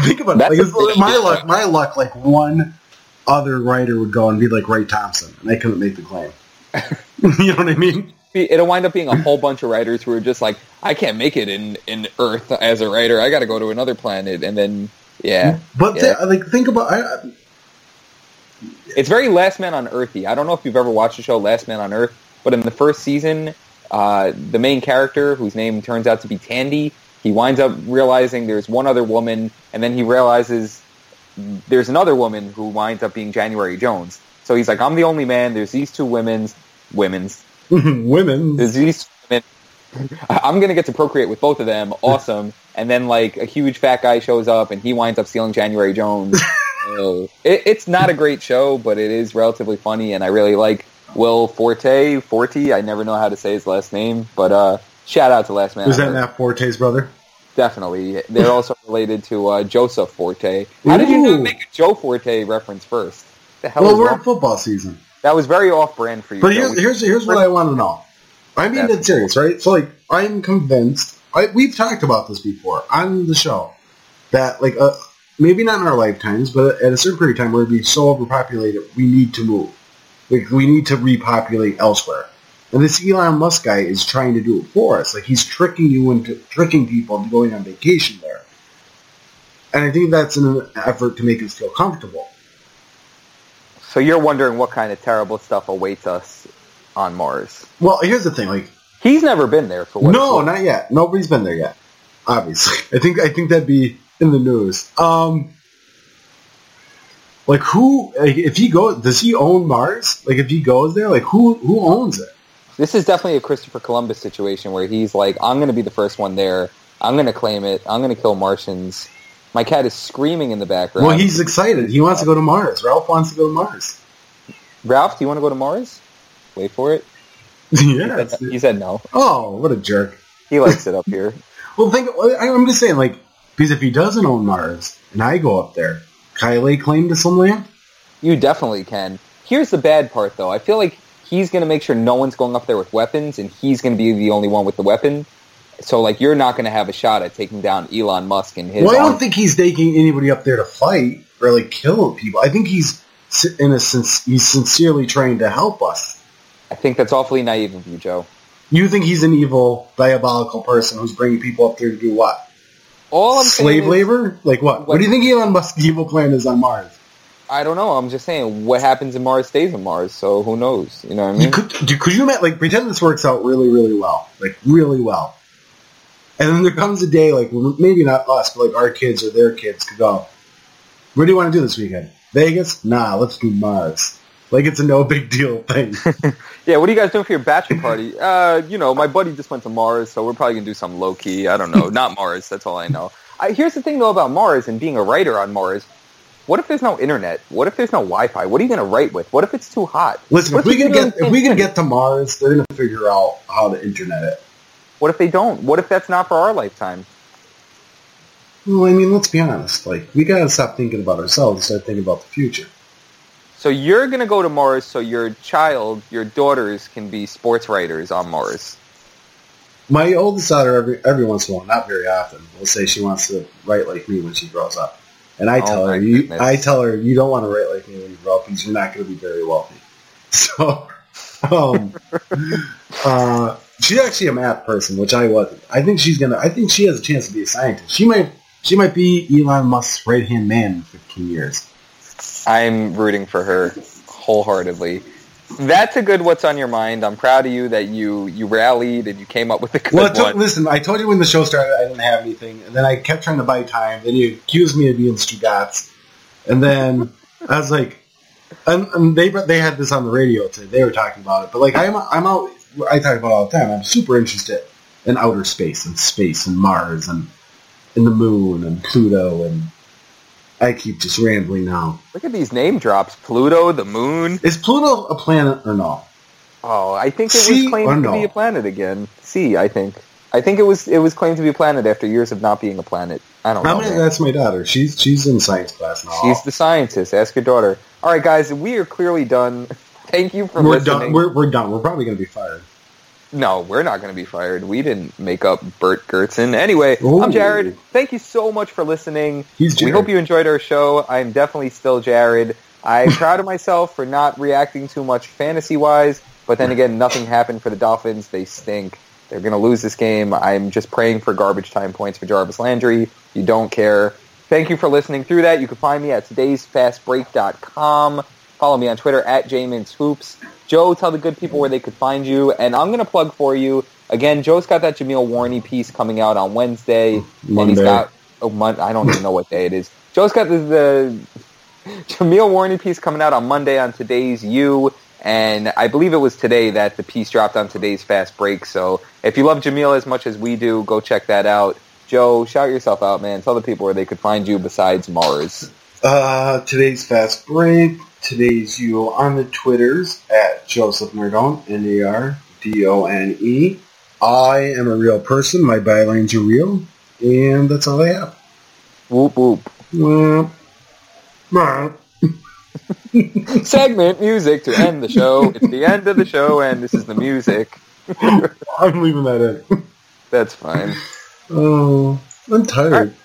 Think about it. Like, it's, my luck, my luck. Like one other writer would go and be like Ray Thompson, and I couldn't make the claim. You know what I mean? It'll wind up being a whole bunch of writers who are just like, I can't make it in, in Earth as a writer. I got to go to another planet, and then yeah. But yeah. The, like, think about. I, I, it's very Last Man on Earthy. I don't know if you've ever watched the show Last Man on Earth, but in the first season, uh, the main character, whose name turns out to be Tandy. He winds up realizing there's one other woman, and then he realizes there's another woman who winds up being January Jones. So he's like, I'm the only man. There's these two women's. Women's. women. There's these women. I'm going to get to procreate with both of them. Awesome. And then, like, a huge fat guy shows up, and he winds up stealing January Jones. So it, it's not a great show, but it is relatively funny, and I really like Will Forte. Forte. I never know how to say his last name, but... uh shout out to Last Man. Was that Matt Forte's brother? Definitely. They're also related to uh, Joseph Forte. How Ooh. Did you make a Joe Forte reference first? The hell well, we're wrong? In football season. That was very off-brand for you. But here's, here's, here's what I want to know. I mean, that's serious, right? So, like, I'm convinced. I, we've talked about this before on the show. That, like, uh, maybe not in our lifetimes, but at a certain period of time, we're going to be so overpopulated, we need to move. Like, we need to repopulate elsewhere. And this Elon Musk guy is trying to do it for us. Like, he's tricking you into tricking people into going on vacation there. And I think that's an effort to make us feel comfortable. So you're wondering what kind of terrible stuff awaits us on Mars. Well, here's the thing, like he's never been there for what? No, not yet. Nobody's been there yet. Obviously, I think I think that'd be in the news. Um, like who? Like if he goes, does he own Mars? Like if he goes there, like who who owns it? This is definitely a Christopher Columbus situation where he's like, I'm going to be the first one there. I'm going to claim it. I'm going to kill Martians. My cat is screaming in the background. Well, he's excited. He wants to go to Mars. Ralph wants to go to Mars. Ralph, do you want to go to Mars? Wait for it. Yeah. He, he said no. Oh, what a jerk. He likes it up here. Well, think. I'm just saying, like, because if he doesn't own Mars and I go up there, can I lay claim to some land? You definitely can. Here's the bad part, though. I feel like he's going to make sure no one's going up there with weapons, and he's going to be the only one with the weapon. So, like, you're not going to have a shot at taking down Elon Musk and his... Well, I don't own. think he's taking anybody up there to fight or, like, kill people. I think he's in a sense, he's sincerely trying to help us. I think that's awfully naive of you, Joe. You think he's an evil, diabolical person who's bringing people up there to do what? All I'm Slave labor? Is, like what? what? What do you think Elon Musk's evil plan is on Mars? I don't know. I'm just saying, what happens in Mars stays in Mars, so who knows? You know what I mean? You could, could you like pretend this works out really, really well. Like, really well. And then there comes a day, like, maybe not us, but like our kids or their kids could go, where do you want to do this weekend? Vegas? Nah, let's do Mars. Like, it's a no-big-deal thing. Yeah, what are you guys doing for your bachelor party? Uh, you know, my buddy just went to Mars, so we're probably going to do something low-key. I don't know. Not Mars. That's all I know. I, here's the thing, though, about Mars and being a writer on Mars. What if there's no internet? What if there's no Wi-Fi? What are you going to write with? What if it's too hot? Listen, if we, can get, if we can get to Mars, they're going to figure out how to internet it. What if they don't? What if that's not for our lifetime? Well, I mean, let's be honest. Like, we got to stop thinking about ourselves and start thinking about the future. So you're going to go to Mars so your child, your daughters, can be sports writers on Mars. My oldest daughter, every, every once in a while, not very often, will say she wants to write like me when she grows up. And I oh tell her, you, I tell her, you don't want to write like me when you grow up because you're not going to be very wealthy. So um, uh, she's actually a math person, which I wasn't. I think she's going to, I think she has a chance to be a scientist. She might, she might be Elon Musk's right-hand man in fifteen years. I'm rooting for her wholeheartedly. That's a good what's on your mind. I'm proud of you that you, you rallied and you came up with a good well, one. Listen, I told you when the show started I didn't have anything, and then I kept trying to buy time. Then you accused me of being Stugatz. And then I was like, and, and they they had this on the radio today. They were talking about it. But like I'm I'm out. I talk about it all the time. I'm super interested in outer space and space and Mars and in the moon and Pluto and. I keep just rambling now. Look at these name drops. Pluto, the moon. Is Pluto a planet or no? Oh, I think it C was claimed no? to be a planet again. C, I think. I think it was it was claimed to be a planet after years of not being a planet. I don't know. That's my daughter. She's she's in science class now. She's the scientist. Ask your daughter. All right, guys, we are clearly done. Thank you for we're listening. Done. We're, we're done. We're probably going to be fired. No, we're not going to be fired. We didn't make up Burt Gertzen. Anyway, Ooh. I'm Jared. Thank you so much for listening. He's Jared. We hope you enjoyed our show. I'm definitely still Jared. I'm proud of myself for not reacting too much fantasy-wise, but then again, nothing happened for the Dolphins. They stink. They're going to lose this game. I'm just praying for garbage time points for Jarvis Landry. You don't care. Thank you for listening through that. You can find me at todays fast break dot com. Follow me on Twitter at J Mins Hoops. Joe, tell the good people where they could find you. And I'm going to plug for you, again, Joe's got that Jameel Warney piece coming out on Wednesday. Monday. And he's got, oh, mon- I don't even know what day it is. Joe's got the, the Jameel Warney piece coming out on Monday on Today's You. And I believe it was today that the piece dropped on Today's Fast Break. So if you love Jameel as much as we do, go check that out. Joe, shout yourself out, man. Tell the people where they could find you besides Mars. Uh, Today's Fast Break. Today's You on the Twitters at Joseph Murdone, N A R D O N E. I am a real person. My bylines are real. And that's all I have. Whoop, whoop. Whoop. Segment music to end the show. It's the end of the show, and this is the music. I'm leaving that in. That's fine. Oh, I'm tired.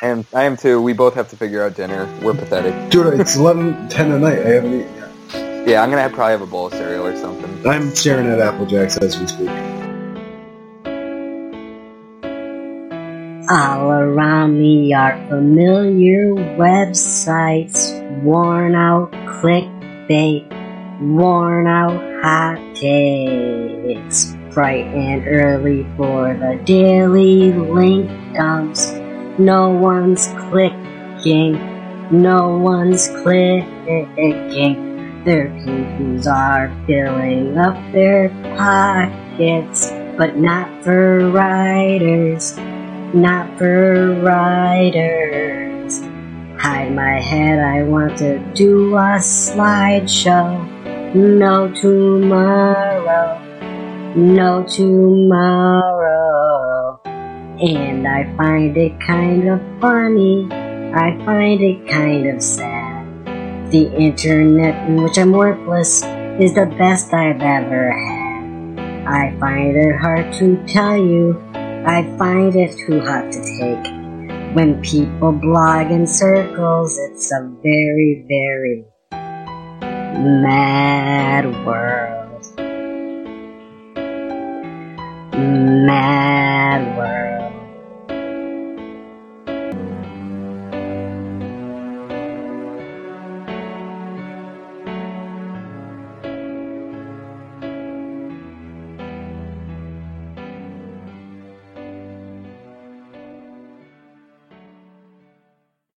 And I am too. We both have to figure out dinner. We're pathetic. Dude, it's eleven ten at night. I haven't eaten yet. Yeah, I'm going to probably have a bowl of cereal or something. I'm staring at Apple Jacks as we speak. All around me are familiar websites, worn out clickbait, worn out hot take. It's bright and early for the daily link dumps. No one's clicking, no one's clicking. Their pinkies are filling up their pockets, but not for writers, not for writers. Hide my head, I want to do a slideshow. No tomorrow, no tomorrow. And I find it kind of funny, I find it kind of sad. The internet in which I'm worthless is the best I've ever had. I find it hard to tell you, I find it too hot to take. When people blog in circles, it's a very, very mad world. Mad world.